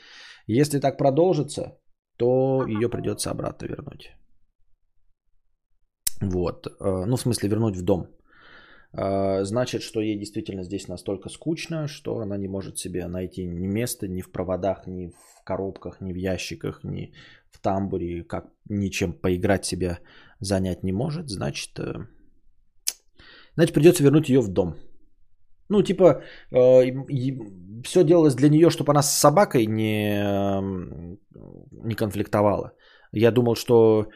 Если так продолжится, то ее придется обратно вернуть. Вот, ну в смысле вернуть в дом. Значит, что ей действительно здесь настолько скучно, что она не может себе найти ни места, ни в проводах, ни в коробках, ни в ящиках, ни в тамбуре, как ничем поиграть себя занять не может. Значит, значит придется вернуть ее в дом. Ну, типа, все делалось для нее, чтобы она с собакой не, не конфликтовала. Я думал, что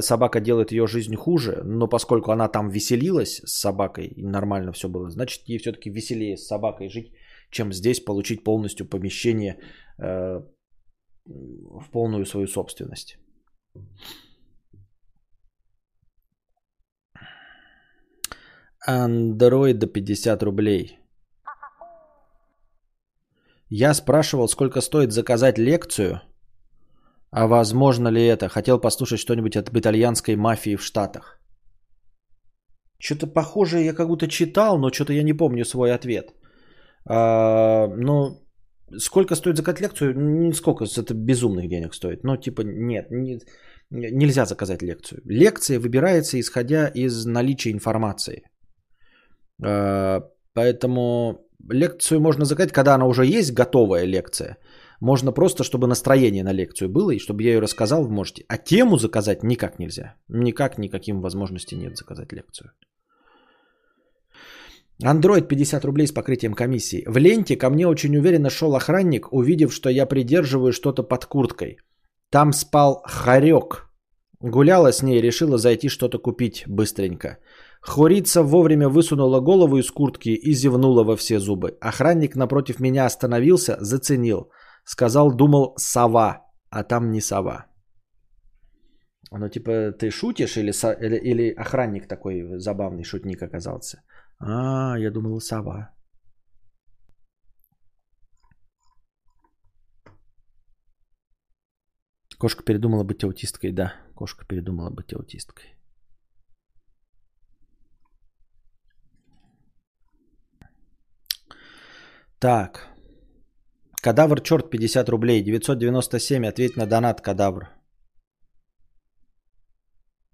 собака делает ее жизнь хуже, но поскольку она там веселилась с собакой и нормально все было, значит, ей все-таки веселее с собакой жить, чем здесь получить полностью помещение э, в полную свою собственность. Android до пятьдесят рублей. Я спрашивал, сколько стоит заказать лекцию. А возможно ли это? Хотел послушать что-нибудь об итальянской мафии в Штатах. Что-то похожее я как будто читал, но что-то я не помню свой ответ. А, ну, сколько стоит заказать лекцию? Нисколько, это безумных денег стоит. Ну, типа, нет, не, нельзя заказать лекцию. Лекция выбирается, исходя из наличия информации. А, поэтому лекцию можно заказать, когда она уже есть, готовая лекция. Можно просто, чтобы настроение на лекцию было, и чтобы я ее рассказал, вы можете. А тему заказать никак нельзя. Никак, никаким возможности нет заказать лекцию. Android пятьдесят рублей с покрытием комиссии. В ленте ко мне очень уверенно шел охранник, увидев, что я придерживаю что-то под курткой. Там спал хорек. Гуляла с ней, решила зайти что-то купить быстренько. Хурица вовремя высунула голову из куртки и зевнула во все зубы. Охранник напротив меня остановился, заценил. Сказал, думал, сова, а там не сова. Ну, типа, ты шутишь или, со... или, или охранник такой забавный шутник оказался? А, я думал, сова. Кошка передумала быть аутисткой, да. Кошка передумала быть аутисткой. Так. Кадавр, черт, пятьдесят рублей. девятьсот девяносто семь. Ответь на донат, кадавр.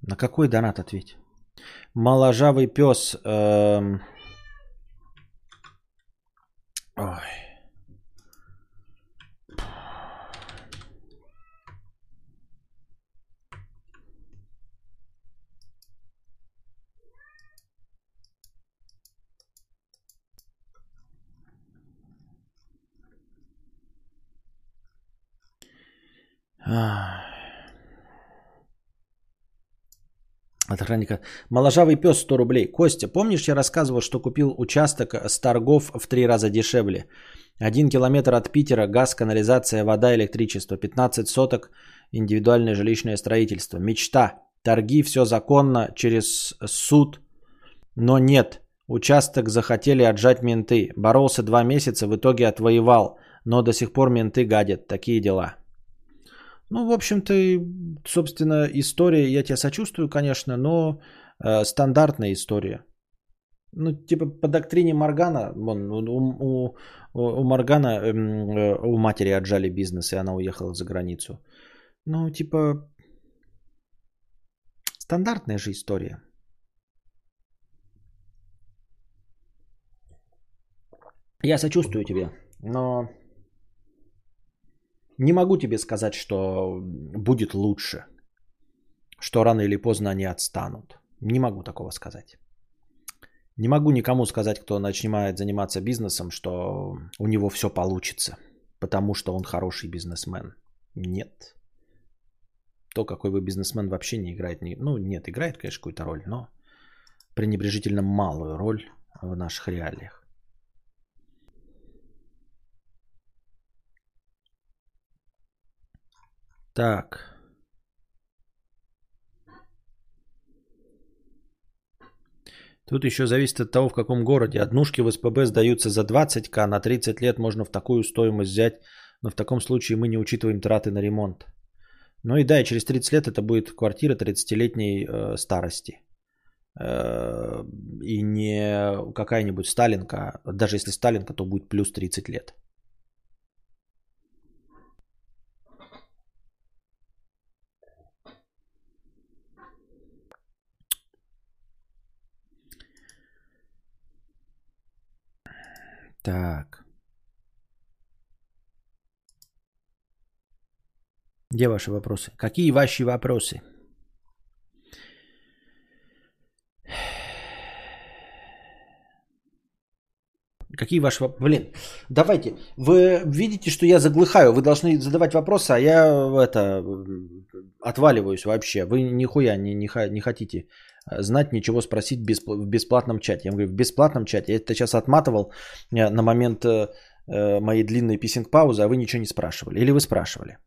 На какой донат ответь? Моложавый пес. Эм... Ой. От охранника. Моложавый пес сто рублей. Костя, помнишь, я рассказывал, что купил участок с торгов в три раза дешевле? Один километр от Питера, газ, канализация, вода, электричество. пятнадцать соток, индивидуальное жилищное строительство. Мечта. Торги, все законно, через суд. Но нет. Участок захотели отжать менты. Боролся два месяца, в итоге отвоевал. Но до сих пор менты гадят. Такие дела. Ну, в общем-то, собственно, история, я тебя сочувствую, конечно, но э, стандартная история. Ну, типа по доктрине Моргана, вон, у, у, у Моргана, э, у матери отжали бизнес, и она уехала за границу. Ну, типа, стандартная же история. Я сочувствую тебе, но... Не могу тебе сказать, что будет лучше, что рано или поздно они отстанут. Не могу такого сказать. Не могу никому сказать, кто начинает заниматься бизнесом, что у него все получится, потому что он хороший бизнесмен. Нет. То, какой вы бизнесмен, вообще не играет. Ну, нет, играет, конечно, какую-то роль, но пренебрежительно малую роль в наших реалиях. Так. Тут еще зависит от того, в каком городе. Однушки в СПБ сдаются за двадцать тысяч, на тридцать лет можно в такую стоимость взять, но в таком случае мы не учитываем траты на ремонт. Ну и да, и через тридцать лет это будет квартира тридцатилетней э, старости. Э, и не какая-нибудь Сталинка, даже если Сталинка, то будет плюс тридцать лет. Так. Где ваши вопросы? Какие ваши вопросы? Какие ваши вопросы? Блин, давайте. Вы видите, что я заглыхаю. Вы должны задавать вопросы, а я это отваливаюсь вообще. Вы нихуя не, не, не хотите знать, ничего спросить в бесплатном чате. Я говорю, в бесплатном чате. Я это сейчас отматывал на момент моей длинной писинг-паузы, а вы ничего не спрашивали. Или вы спрашивали?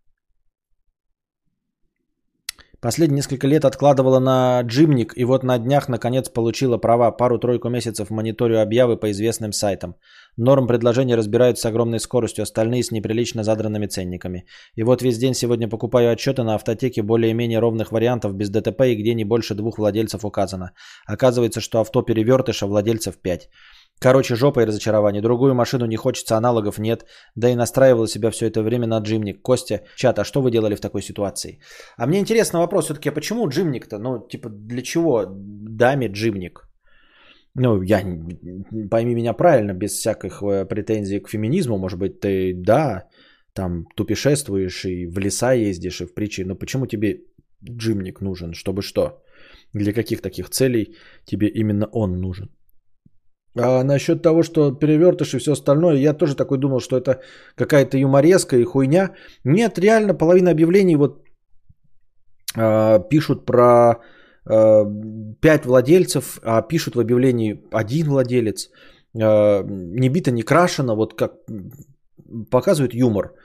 Последние несколько лет откладывала на джимник, и вот на днях наконец получила права. Пару-тройку месяцев мониторю объявы по известным сайтам. Норм предложения разбирают с огромной скоростью, остальные с неприлично задранными ценниками. И вот весь день сегодня покупаю отчеты на автотеке более-менее ровных вариантов без ДТП и где не больше двух владельцев указано. Оказывается, что авто перевертыш, а владельцев пять. Короче, жопа и разочарование. Другую машину не хочется, аналогов нет. Да и настраивала себя все это время на джимник. Костя, чат, а что вы делали в такой ситуации? А мне интересный вопрос все-таки, а почему джимник-то? Ну, типа, для чего даме джимник? Ну, я, пойми меня правильно, без всяких претензий к феминизму, может быть, ты, да, там, тупешествуешь и в леса ездишь, и в притчи. Но почему тебе джимник нужен? Чтобы что? Для каких таких целей тебе именно он нужен? А насчет того, что перевертыш и все остальное, я тоже такой думал, что это какая-то юмореска и хуйня. Нет, реально, половина объявлений вот э, пишут про э, пять владельцев, а пишут в объявлении один владелец. Э, не бито, не крашено, вот как показывает юмор.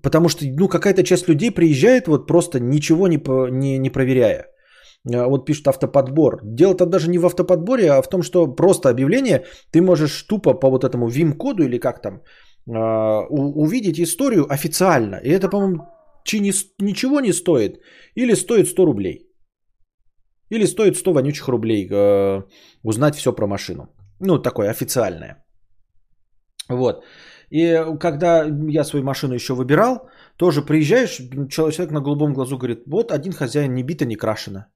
Потому что ну, какая-то часть людей приезжает вот просто ничего не, не, не проверяя. Вот пишут автоподбор. Дело-то даже не в автоподборе, а в том, что просто объявление ты можешь тупо по вот этому ВИМ-коду или как там увидеть историю официально. И это, по-моему, ничего не стоит. Или стоит сто рублей. Или стоит сто вонючих рублей узнать все про машину. Ну, такое официальное. Вот. И когда я свою машину еще выбирал, тоже приезжаешь, человек на голубом глазу говорит, вот один хозяин не бито, не крашено.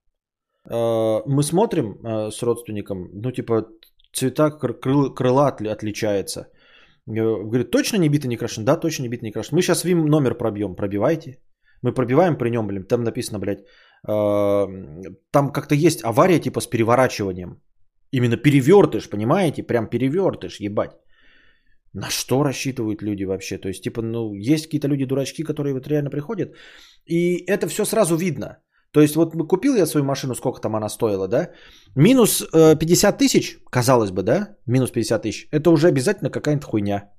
Мы смотрим с родственником, ну типа цвета крыла отличается. Говорит, точно не бито, не крашен? Да, точно не бито, не крашен. Мы сейчас ВИМ номер пробьем, пробивайте. Мы пробиваем при нем, блин, там написано, блядь, там как-то есть авария типа с переворачиванием. Именно перевертыш, понимаете? Прям перевертыш, ебать. На что рассчитывают люди вообще? То есть типа, ну есть какие-то люди-дурачки, которые вот реально приходят. И это все сразу видно. То есть вот купил я свою машину, сколько там она стоила, да? Минус пятьдесят тысяч, казалось бы, да? Минус пятьдесят тысяч. Это уже обязательно какая-то хуйня.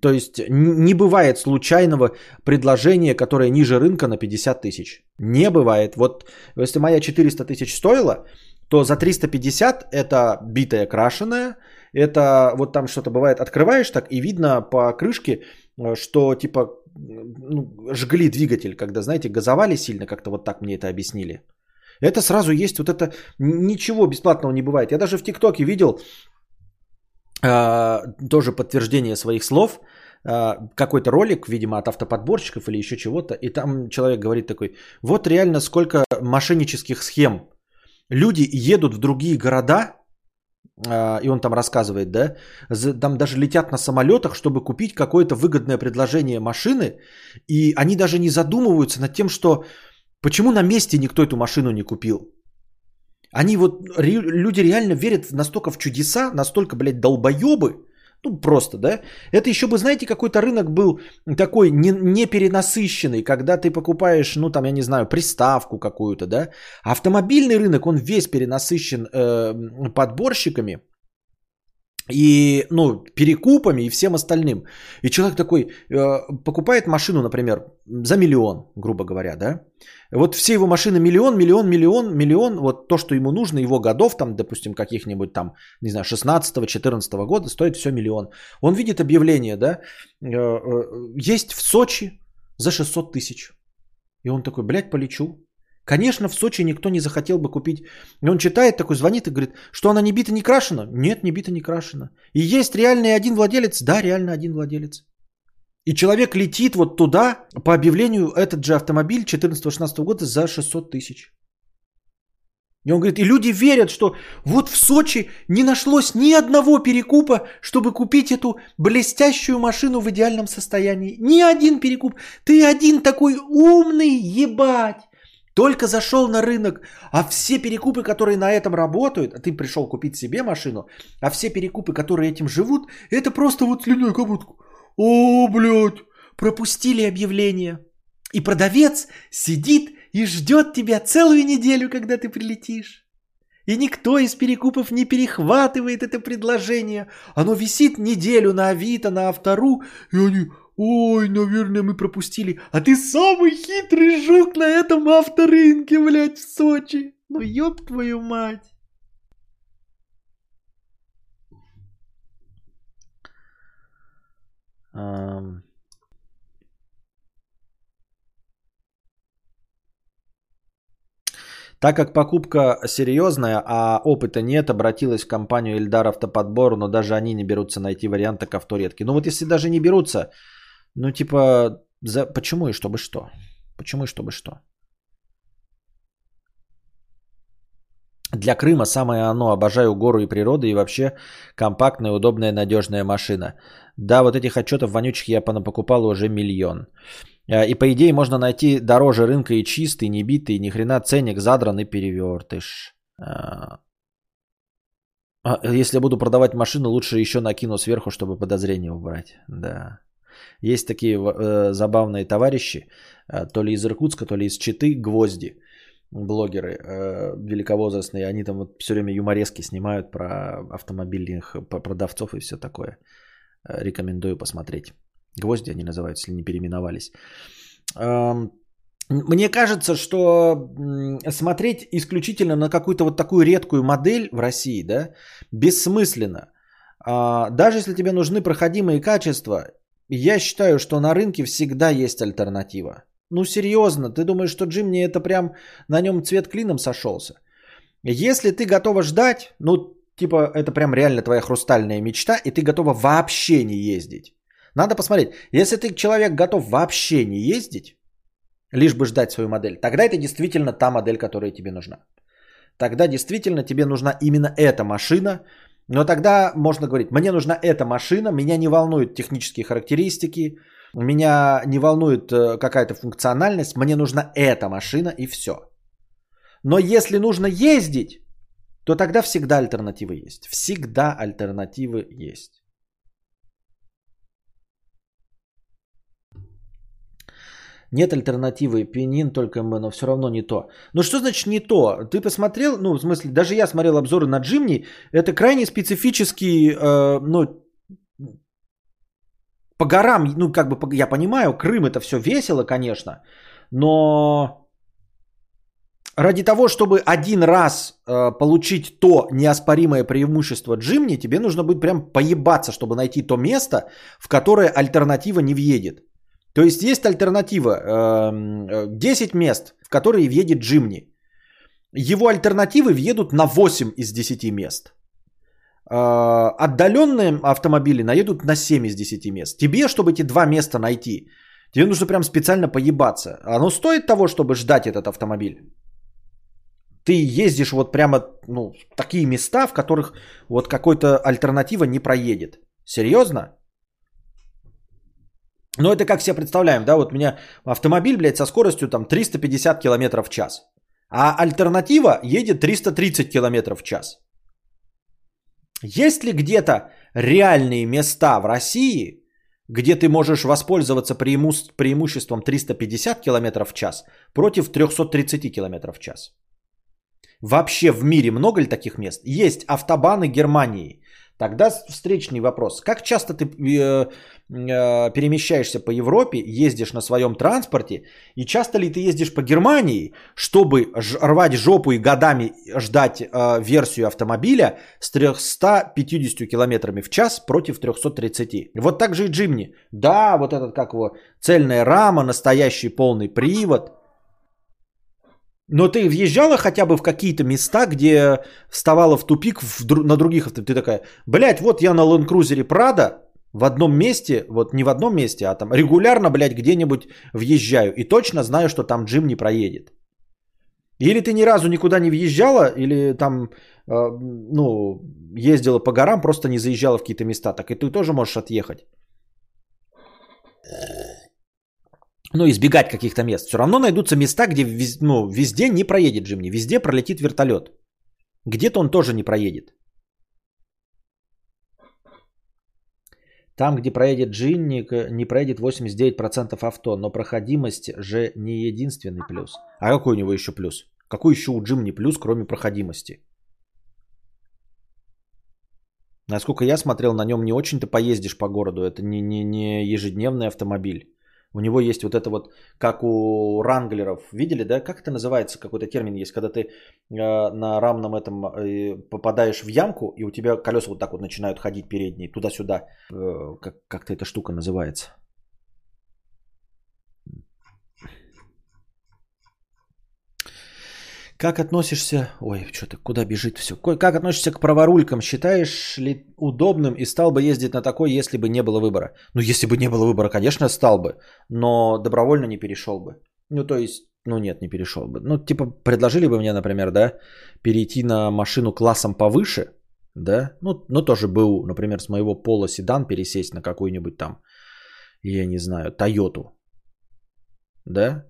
То есть не бывает случайного предложения, которое ниже рынка на пятьдесят тысяч. Не бывает. Вот если моя четыреста тысяч стоила, то за триста пятьдесят это битая крашеная. Это вот там что-то бывает. Открываешь так и видно по крышке, что типа... жгли двигатель, когда, знаете, газовали сильно, как-то вот так мне это объяснили. Это сразу есть, вот это ничего бесплатного не бывает. Я даже в ТикТоке видел э, тоже подтверждение своих слов, э, какой-то ролик, видимо, от автоподборщиков или еще чего-то, и там человек говорит такой, вот реально сколько мошеннических схем. Люди едут в другие города, и он там рассказывает, да, там даже летят на самолетах, чтобы купить какое-то выгодное предложение машины, и они даже не задумываются над тем, что почему на месте никто эту машину не купил. Они вот, люди реально верят настолько в чудеса, настолько, блядь, долбоебы, ну просто, да, это еще бы, знаете, какой-то рынок был такой не, не перенасыщенный, когда ты покупаешь, ну там, я не знаю, приставку какую-то, да, автомобильный рынок, он весь перенасыщен э, подборщиками, и, ну, перекупами и всем остальным. И человек такой э, покупает машину, например, за миллион, грубо говоря, да. Вот все его машины миллион, миллион, миллион, миллион. Вот то, что ему нужно, его годов, там, допустим, каких-нибудь там, не знаю, шестнадцатого-четырнадцатого года стоит все миллион. Он видит объявление, да, э, э, есть в Сочи за шестьсот тысяч. И он такой, блядь, полечу. Конечно, в Сочи никто не захотел бы купить. И он читает, такой звонит и говорит, что она не бита, не крашена? Нет, не бита, не крашена. И есть реальный один владелец? Да, реально один владелец. И человек летит вот туда, по объявлению, этот же автомобиль четырнадцатого-шестнадцатого года за шестьсот тысяч. И он говорит, и люди верят, что вот в Сочи не нашлось ни одного перекупа, чтобы купить эту блестящую машину в идеальном состоянии. Ни один перекуп. Ты один такой умный, ебать. Только зашел на рынок, а все перекупы, которые на этом работают, а ты пришел купить себе машину, а все перекупы, которые этим живут, это просто вот слюной как будто, о, блядь, пропустили объявление. И продавец сидит и ждет тебя целую неделю, когда ты прилетишь. И никто из перекупов не перехватывает это предложение. Оно висит неделю на Авито, на Автору, и они... Ой, наверное, мы пропустили. А ты самый хитрый жук на этом авторынке, блядь, в Сочи. Ну ёб твою мать. Um... Так как покупка серьезная, а опыта нет, обратилась в компанию Эльдар Автоподбор, но даже они не берутся найти варианты к авторедке. Ну вот если даже не берутся... Ну, типа, за... почему и чтобы что? Почему и чтобы что? Для Крыма самое оно. Обожаю гору и природу, и вообще компактная, удобная, надежная машина. Да, вот этих отчетов вонючих я понапокупал уже миллион. И, по идее, можно найти дороже рынка и чистый, не битый, ни хрена ценник задран и перевертыш. Если буду продавать машину, лучше еще накину сверху, чтобы подозрения убрать. Да. Есть такие э, забавные товарищи, э, то ли из Иркутска, то ли из Читы, гвозди, блогеры э, великовозрастные. Они там вот все время юморески снимают про автомобильных продавцов и все такое. Э, рекомендую посмотреть. Гвозди они называются, если не переименовались. Эм... Мне кажется, что смотреть исключительно на какую-то вот такую редкую модель в России, да, бессмысленно. А даже если тебе нужны проходимые качества, я считаю, что на рынке всегда есть альтернатива. Ну, серьезно, ты думаешь, что Джимни это прям на нем цвет клином сошелся? Если ты готова ждать, ну, типа, это прям реально твоя хрустальная мечта, и ты готова вообще не ездить. Надо посмотреть. Если ты человек готов вообще не ездить, лишь бы ждать свою модель, тогда это действительно та модель, которая тебе нужна. Тогда действительно тебе нужна именно эта машина. Но тогда можно говорить, мне нужна эта машина, меня не волнуют технические характеристики, меня не волнует какая-то функциональность, мне нужна эта машина и все. Но если нужно ездить, то тогда всегда альтернативы есть. Всегда альтернативы есть. Нет альтернативы, пенин только М, но все равно не то. Ну что значит не то? Ты посмотрел, ну в смысле, даже я смотрел обзоры на Джимни, это крайне специфический, э, ну по горам, ну как бы я понимаю, Крым это все весело, конечно, но ради того, чтобы один раз э, получить то неоспоримое преимущество Джимни, тебе нужно будет прям поебаться, чтобы найти то место, в которое альтернатива не въедет. То есть есть альтернатива, десять мест, в которые въедет Джимни. Его альтернативы въедут на восемь из десяти мест. Отдаленные автомобили наедут на семь из десяти мест. Тебе, чтобы эти два места найти, тебе нужно прям специально поебаться. Оно стоит того, чтобы ждать этот автомобиль? Ты ездишь вот прямо, ну, в такие места, в которых вот какой-то альтернатива не проедет. Серьезно? Ну, это как себе представляем, да, вот у меня автомобиль, блядь, со скоростью там триста пятьдесят километров в час, а альтернатива едет триста тридцать километров в час. Есть ли где-то реальные места в России, где ты можешь воспользоваться преиму- преимуществом триста пятьдесят километров в час против триста тридцать километров в час? Вообще в мире много ли таких мест? Есть автобаны Германии. Тогда встречный вопрос. Как часто ты э, э, перемещаешься по Европе, ездишь на своем транспорте, и часто ли ты ездишь по Германии, чтобы ж- рвать жопу и годами ждать э, версию автомобиля с триста пятьдесят километров в час против триста тридцать? Вот так же и Джимни. Да, вот этот, как его, цельная рама, настоящий полный привод. Но ты въезжала хотя бы в какие-то места, где вставала в тупик в, на других авто? Ты такая, блядь, вот я на ленд-крузере Prado в одном месте, вот не в одном месте, а там регулярно, блядь, где-нибудь въезжаю. И точно знаю, что там Джим не проедет. Или ты ни разу никуда не въезжала, или там, э, ну, ездила по горам, просто не заезжала в какие-то места. Так и ты тоже можешь отъехать. Ну, избегать каких-то мест. Все равно найдутся места, где вез, ну, везде не проедет Джимни. Везде пролетит вертолет. Где-то он тоже не проедет. Там, где проедет Джимни, не проедет восемьдесят девять процентов авто. Но проходимость же не единственный плюс. А какой у него еще плюс? Какой еще у Джимни плюс, кроме проходимости? Насколько я смотрел, на нем не очень-то поездишь по городу. Это не, не, не ежедневный автомобиль. У него есть вот это вот, как у ранглеров, видели, да? Как это называется? Какой-то термин есть, когда ты э, на рамном этом э, попадаешь в ямку, и у тебя колеса вот так вот начинают ходить передние, туда-сюда. Э, как, как-то эта штука называется. Как относишься... Ой, что-то, куда бежит все? Как относишься к праворулькам? Считаешь ли удобным и стал бы ездить на такой, если бы не было выбора? Ну, если бы не было выбора, конечно, стал бы. Но добровольно не перешел бы. Ну, то есть, ну нет, не перешел бы. Ну, типа, предложили бы мне, например, да, перейти на машину классом повыше, да? Ну, ну тоже был, например, с моего пола седан пересесть на какую-нибудь там, я не знаю, Тойоту, да?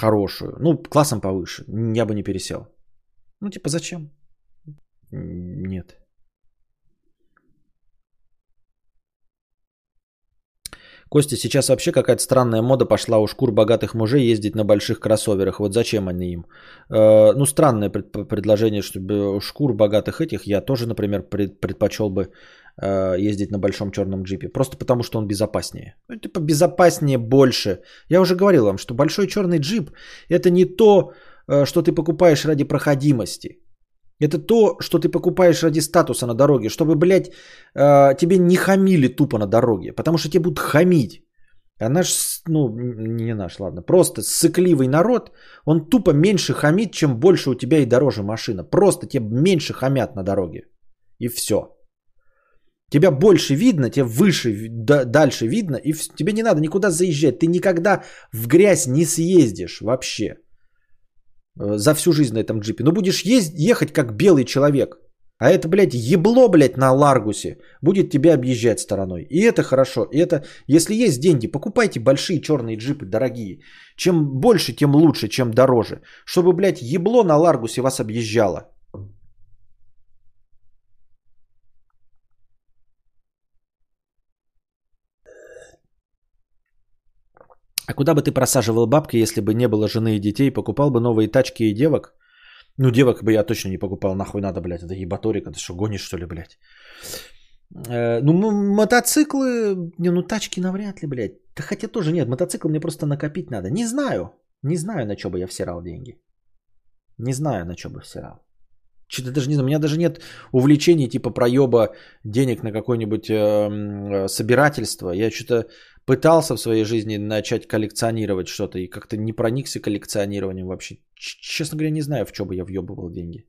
Хорошую. Ну, классом повыше. Я бы не пересел. Ну, типа, зачем? Нет. Костя, сейчас вообще какая-то странная мода пошла у шкур богатых мужей ездить на больших кроссоверах. Вот зачем они им? Э, ну, странное пред- предложение, чтобы у шкур богатых этих я тоже, например, пред- предпочел бы э, ездить на большом черном джипе. Просто потому, что он безопаснее. Ну, типа, безопаснее больше. Я уже говорил вам, что большой черный джип – это не то, э, что ты покупаешь ради проходимости. Это то, что ты покупаешь ради статуса на дороге, чтобы, блядь, тебе не хамили тупо на дороге, потому что тебе будут хамить. А наш, ну, не наш, ладно, просто ссыкливый народ, он тупо меньше хамит, чем больше у тебя и дороже машина. Просто тебе меньше хамят на дороге. И все. Тебя больше видно, тебе выше, дальше видно, и тебе не надо никуда заезжать. Ты никогда в грязь не съездишь вообще. За всю жизнь на этом джипе. Ну, будешь ездить, ехать как белый человек. А это, блядь, ебло, блядь, на Ларгусе будет тебя объезжать стороной. И это хорошо. И это, если есть деньги, покупайте большие черные джипы, дорогие. Чем больше, тем лучше, чем дороже. Чтобы, блядь, ебло на Ларгусе вас объезжало. А куда бы ты просаживал бабки, если бы не было жены и детей? Покупал бы новые тачки и девок? Ну, девок бы я точно не покупал. Нахуй надо, блядь. Это ебаторик. Ты что, гонишь, что ли, блядь? Э, ну, м- мотоциклы... Не, ну, тачки навряд ли, блядь. Да хотя тоже нет. Мотоцикл мне просто накопить надо. Не знаю. Не знаю, на что бы я всирал деньги. Не знаю, на что бы всирал. Что-то даже не знаю. У меня даже нет увлечений типа проеба денег на какое-нибудь э, собирательство. Я что-то пытался в своей жизни начать коллекционировать что-то и как-то не проникся коллекционированием вообще. Честно говоря, не знаю, в что бы я въебывал деньги.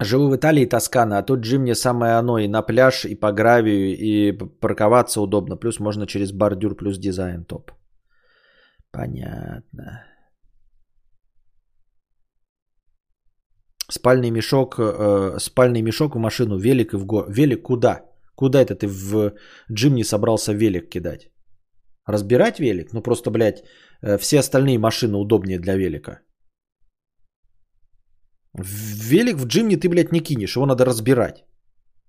Живу в Италии, Тоскана, а тут Джим мне самое оно и на пляж, и по гравию, и парковаться удобно. Плюс можно через бордюр, плюс дизайн топ. Понятно. Спальный мешок, э, спальный мешок в машину, велик и в го... Велик куда? Куда это ты в Джимни собрался велик кидать? Разбирать велик? Ну просто, блядь, э, все остальные машины удобнее для велика. Велик в Джимни ты, блядь, не кинешь, его надо разбирать.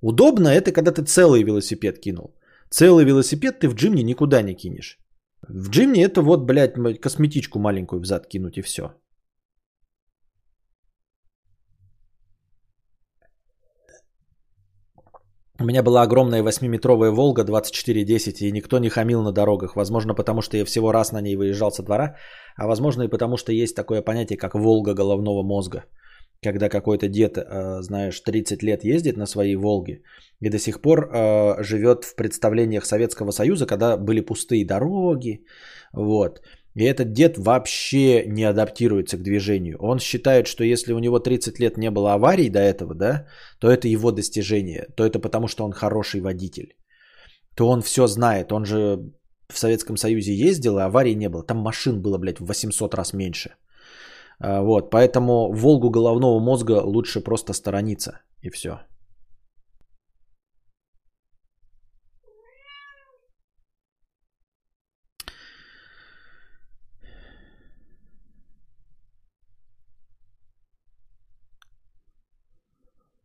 Удобно это, когда ты целый велосипед кинул. Целый велосипед ты в Джимни никуда не кинешь. В Джимни это вот, блядь, косметичку маленькую взад кинуть и все. У меня была огромная восьмиметровая «Волга» двадцать четыре десять, и никто не хамил на дорогах. Возможно, потому что я всего раз на ней выезжал со двора, а возможно и потому что есть такое понятие, как «Волга головного мозга». Когда какой-то дед, знаешь, тридцать лет ездит на своей «Волге» и до сих пор живет в представлениях Советского Союза, когда были пустые дороги, вот. И этот дед вообще не адаптируется к движению. Он считает, что если у него тридцать лет не было аварий до этого, да, то это его достижение, то это потому, что он хороший водитель. То он все знает, он же в Советском Союзе ездил, и аварий не было. Там машин было, блядь, в восемьсот раз меньше. Вот, поэтому «Волгу» головного мозга лучше просто сторониться, и все.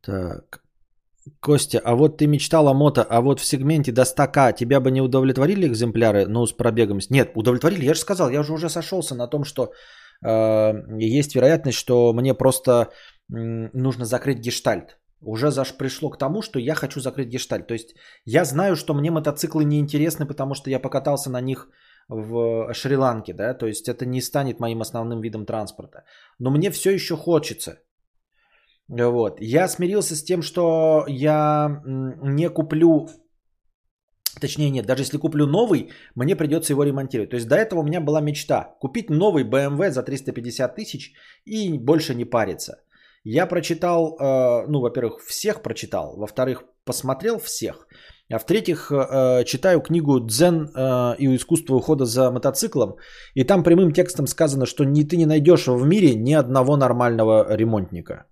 Так, Костя, а вот ты мечтал о мото, а вот в сегменте до ста тысяч тебя бы не удовлетворили экземпляры, ну, с пробегом? Нет, удовлетворили, я же сказал, я же уже сошелся на том, что э, есть вероятность, что мне просто э, нужно закрыть гештальт. Уже заш пришло к тому, что я хочу закрыть гештальт. То есть я знаю, что мне мотоциклы не интересны, потому что я покатался на них в Шри-Ланке, да, то есть это не станет моим основным видом транспорта. Но мне все еще хочется. Вот. Я смирился с тем, что я не куплю, точнее нет, даже если куплю новый, мне придется его ремонтировать. То есть до этого у меня была мечта купить новый бэ эм вэ за триста пятьдесят тысяч и больше не париться. Я прочитал, ну, во-первых, всех прочитал, во-вторых, посмотрел всех, а в-третьих, читаю книгу «Дзен и искусство ухода за мотоциклом», и там прямым текстом сказано, что ты не найдешь в мире ни одного нормального ремонтника.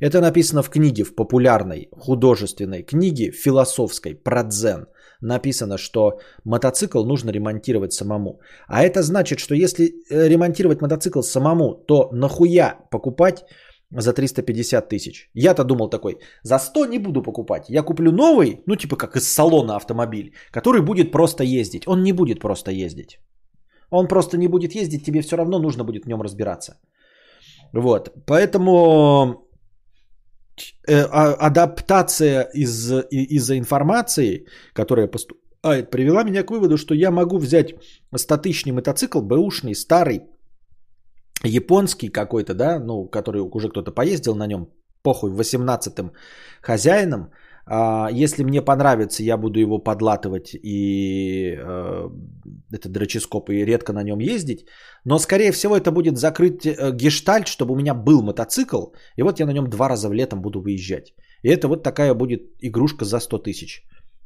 Это написано в книге, в популярной художественной книге, философской, про дзен. Написано, что мотоцикл нужно ремонтировать самому. А это значит, что если ремонтировать мотоцикл самому, то нахуя покупать за триста пятьдесят тысяч? Я-то думал такой, за сто не буду покупать. Я куплю новый, ну типа как из салона автомобиль, который будет просто ездить. Он не будет просто ездить. Он просто не будет ездить, тебе все равно нужно будет в нем разбираться. Вот, поэтому... адаптация из, из-за информации, которая поступает, привела меня к выводу, что я могу взять стотысячный мотоцикл, бэушный, старый, японский какой-то, да, ну, который уже кто-то поездил на нем, похуй, восемнадцатым хозяином. Если мне понравится, я буду его подлатывать, и это дроческоп, и редко на нем ездить. Но, скорее всего, это будет закрыть гештальт, чтобы у меня был мотоцикл, и вот я на нем два раза в летом буду выезжать. И это вот такая будет игрушка за сто тысяч.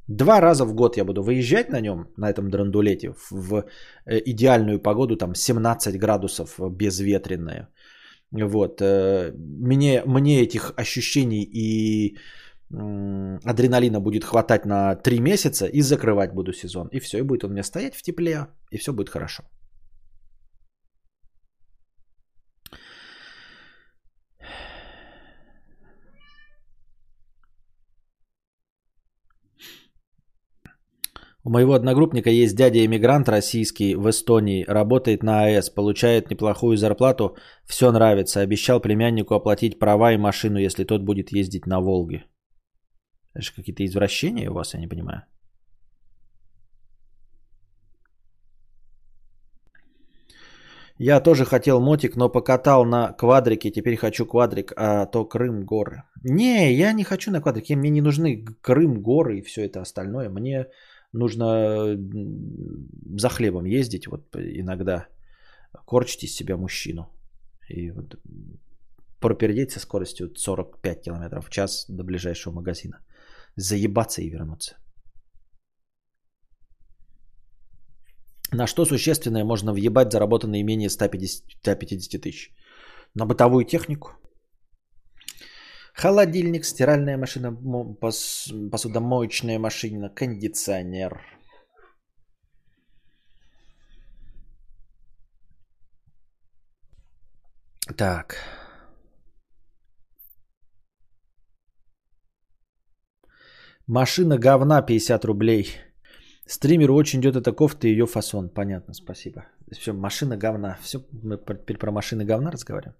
Два раза в год я буду выезжать на нем, на этом драндулете, в идеальную погоду, там семнадцать градусов, безветренная. Вот. Мне, мне этих ощущений и... адреналина будет хватать на три месяца, и закрывать буду сезон. И все, и будет он у меня стоять в тепле, и все будет хорошо. У моего одногруппника есть дядя-эмигрант российский в Эстонии, работает на АЭС, получает неплохую зарплату, все нравится. Обещал племяннику оплатить права и машину, если тот будет ездить на «Волге». Это же какие-то извращения у вас, я не понимаю. Я тоже хотел мотик, но покатал на квадрике. Теперь хочу квадрик, а то Крым, горы. Не, я не хочу на квадрике. Мне не нужны Крым, горы и все это остальное. Мне нужно за хлебом ездить. Вот иногда корчить из себя мужчину. И вот пропердеть со скоростью сорок пять километров в час до ближайшего магазина. Заебаться и вернуться. На что существенное можно въебать заработанные менее ста пятидесяти тысяч? На бытовую технику. Холодильник, стиральная машина, посудомоечная машина, кондиционер. Так. Машина говна пятьдесят рублей. Стримеру очень идет эта кофта и ее фасон. Понятно, спасибо. Все, машина говна. Все, мы теперь про машины говна разговариваем.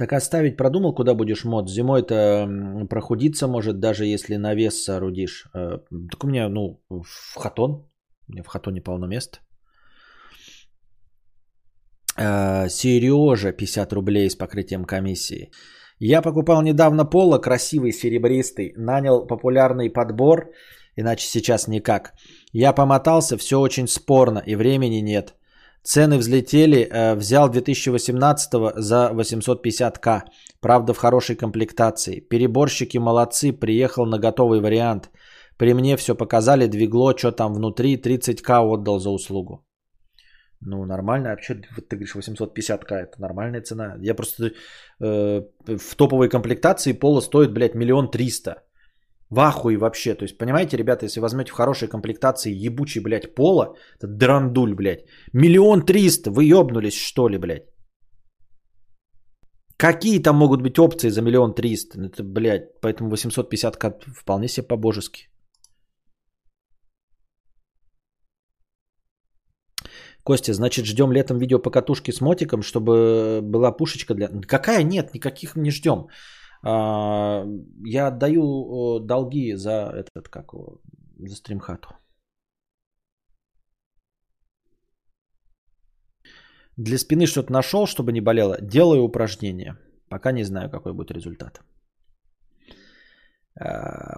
Так оставить продумал, куда будешь мод? Зимой-то прохудиться может, даже если навес соорудишь. Так у меня, ну, в хатон. У меня в хатоне полно места. Сережа, пятьдесят рублей с покрытием комиссии. Я покупал недавно поло, красивый, серебристый. Нанял популярный подбор, иначе сейчас никак. Я помотался, все очень спорно и времени нет. Цены взлетели, взял две тысячи восемнадцатого за восемьсот пятьдесят тысяч. Правда, в хорошей комплектации. Переборщики молодцы, приехал на готовый вариант. При мне все показали, двигло, что там внутри, тридцать тысяч отдал за услугу. Ну, нормально. А вообще, вот ты говоришь, восемьсот пятьдесят тысяч, это нормальная цена. Я просто э, в топовой комплектации поло стоит, блядь, миллион триста. В ахуе вообще. То есть, понимаете, ребята, если возьмете в хорошей комплектации ебучий, блядь, поло, это драндуль, блядь. Миллион триста, вы ебнулись, что ли, блядь? Какие там могут быть опции за миллион триста? Это, блядь, поэтому восемьсот пятьдесят тысяч вполне себе по-божески. Костя, значит, ждем летом видео по катушке с мотиком, чтобы была пушечка для... Какая? Нет, никаких не ждем. Я отдаю долги за этот, как его, за стримхату. Для спины что-то нашел, чтобы не болело. Делаю упражнения. Пока не знаю, какой будет результат.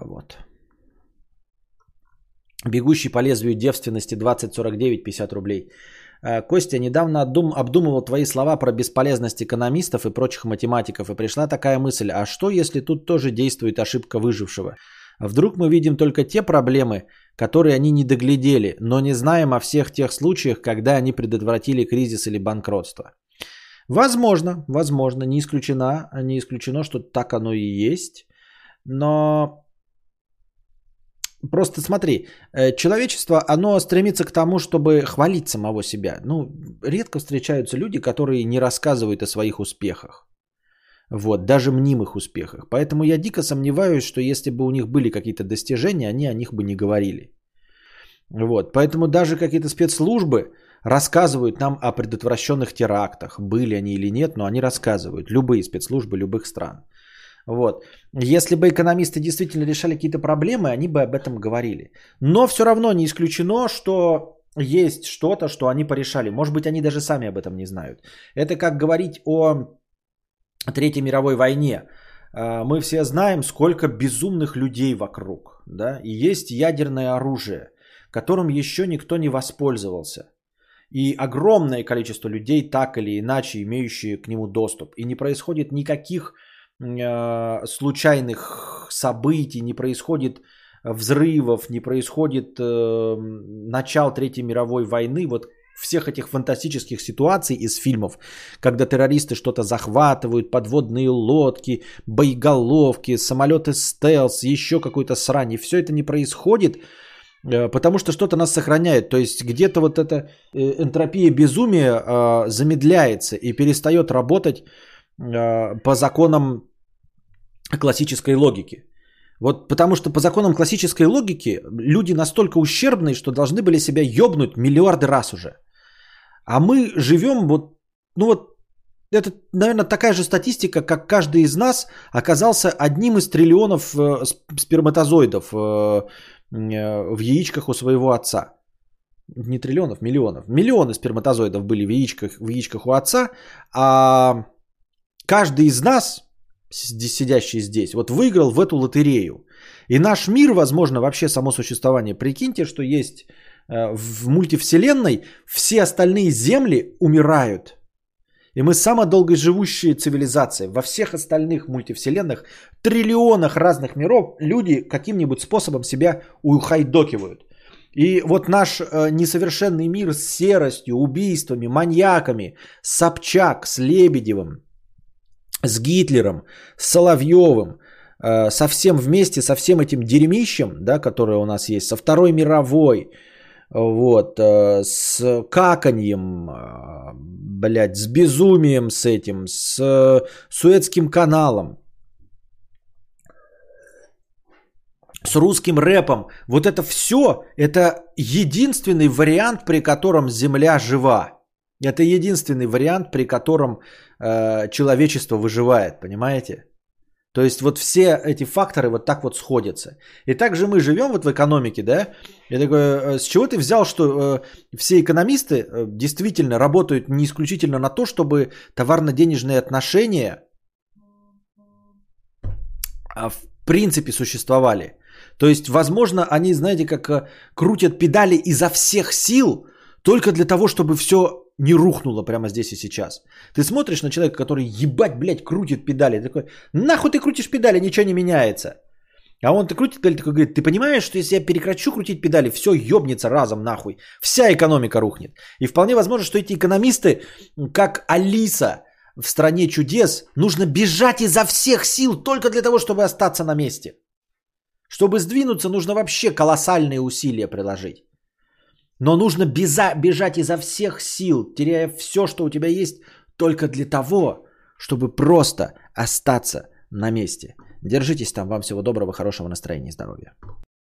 Вот. Бегущий по лезвию девственности двадцать сорок девять, пятьдесят рублей. Костя, недавно обдумывал твои слова про бесполезность экономистов и прочих математиков. И пришла такая мысль, а что если тут тоже действует ошибка выжившего? Вдруг мы видим только те проблемы, которые они не доглядели, но не знаем о всех тех случаях, когда они предотвратили кризис или банкротство. Возможно, возможно, не исключено, не исключено, что так оно и есть. Но... Просто смотри, человечество, оно стремится к тому, чтобы хвалить самого себя. Ну, редко встречаются люди, которые не рассказывают о своих успехах. Вот, даже мнимых успехах. Поэтому я дико сомневаюсь, что если бы у них были какие-то достижения, они о них бы не говорили. Вот, поэтому даже какие-то спецслужбы рассказывают нам о предотвращенных терактах. Были они или нет, но они рассказывают. Любые спецслужбы любых стран. Вот. Если бы экономисты действительно решали какие-то проблемы, они бы об этом говорили. Но все равно не исключено, что есть что-то, что они порешали. Может быть, они даже сами об этом не знают. Это как говорить о Третьей мировой войне. Мы все знаем, сколько безумных людей вокруг. Да? И есть ядерное оружие, которым еще никто не воспользовался. И огромное количество людей, так или иначе, имеющие к нему доступ. И не происходит никаких... случайных событий, не происходит взрывов, не происходит э, начал Третьей мировой войны, вот всех этих фантастических ситуаций из фильмов, когда террористы что-то захватывают, подводные лодки, боеголовки, самолеты стелс, еще какой-то срань, и все это не происходит, э, потому что что-то нас сохраняет, то есть где-то вот эта энтропия безумия э, замедляется и перестает работать по законам классической логики. Вот потому что по законам классической логики люди настолько ущербные, что должны были себя ёбнуть миллиарды раз уже. А мы живем вот, ну вот, это, наверное, такая же статистика, как каждый из нас оказался одним из триллионов сперматозоидов в яичках у своего отца. Не триллионов, миллионов. Миллионы сперматозоидов были в яичках, в яичках у отца, а... Каждый из нас, сидящий здесь, вот выиграл в эту лотерею. И наш мир, возможно, вообще само существование. Прикиньте, что есть в мультивселенной, все остальные земли умирают. И мы самая долгоживущая цивилизация. Во всех остальных мультивселенных, триллионах разных миров люди каким-нибудь способом себя ухайдокивают. И вот наш несовершенный мир с серостью, убийствами, маньяками, с Собчак, с Лебедевым, с Гитлером, с Соловьевым, со всем вместе, со всем этим дерьмищем, да, которое у нас есть, со Второй мировой, вот, с каканьем, блядь, с безумием с этим, с Суэцким каналом, с русским рэпом. Вот это все, это единственный вариант, при котором Земля жива. Это единственный вариант, при котором э, человечество выживает, понимаете? То есть вот все эти факторы вот так вот сходятся. И также мы живем вот в экономике, да? Я такой, с чего ты взял, что э, все экономисты э, действительно работают не исключительно на то, чтобы товарно-денежные отношения э, в принципе существовали? То есть, возможно, они, знаете, как э, крутят педали изо всех сил только для того, чтобы все не рухнуло прямо здесь и сейчас. Ты смотришь на человека, который, ебать, блядь, крутит педали. Ты такой, нахуй ты крутишь педали, ничего не меняется. А он ты крутит педали, такой говорит, ты понимаешь, что если я прекращу крутить педали, все ебнется разом нахуй. Вся экономика рухнет. И вполне возможно, что эти экономисты, как Алиса в «Стране чудес», нужно бежать изо всех сил только для того, чтобы остаться на месте. Чтобы сдвинуться, нужно вообще колоссальные усилия приложить. Но нужно беза- бежать изо всех сил, теряя все, что у тебя есть, только для того, чтобы просто остаться на месте. Держитесь там. Вам всего доброго, хорошего настроения и здоровья.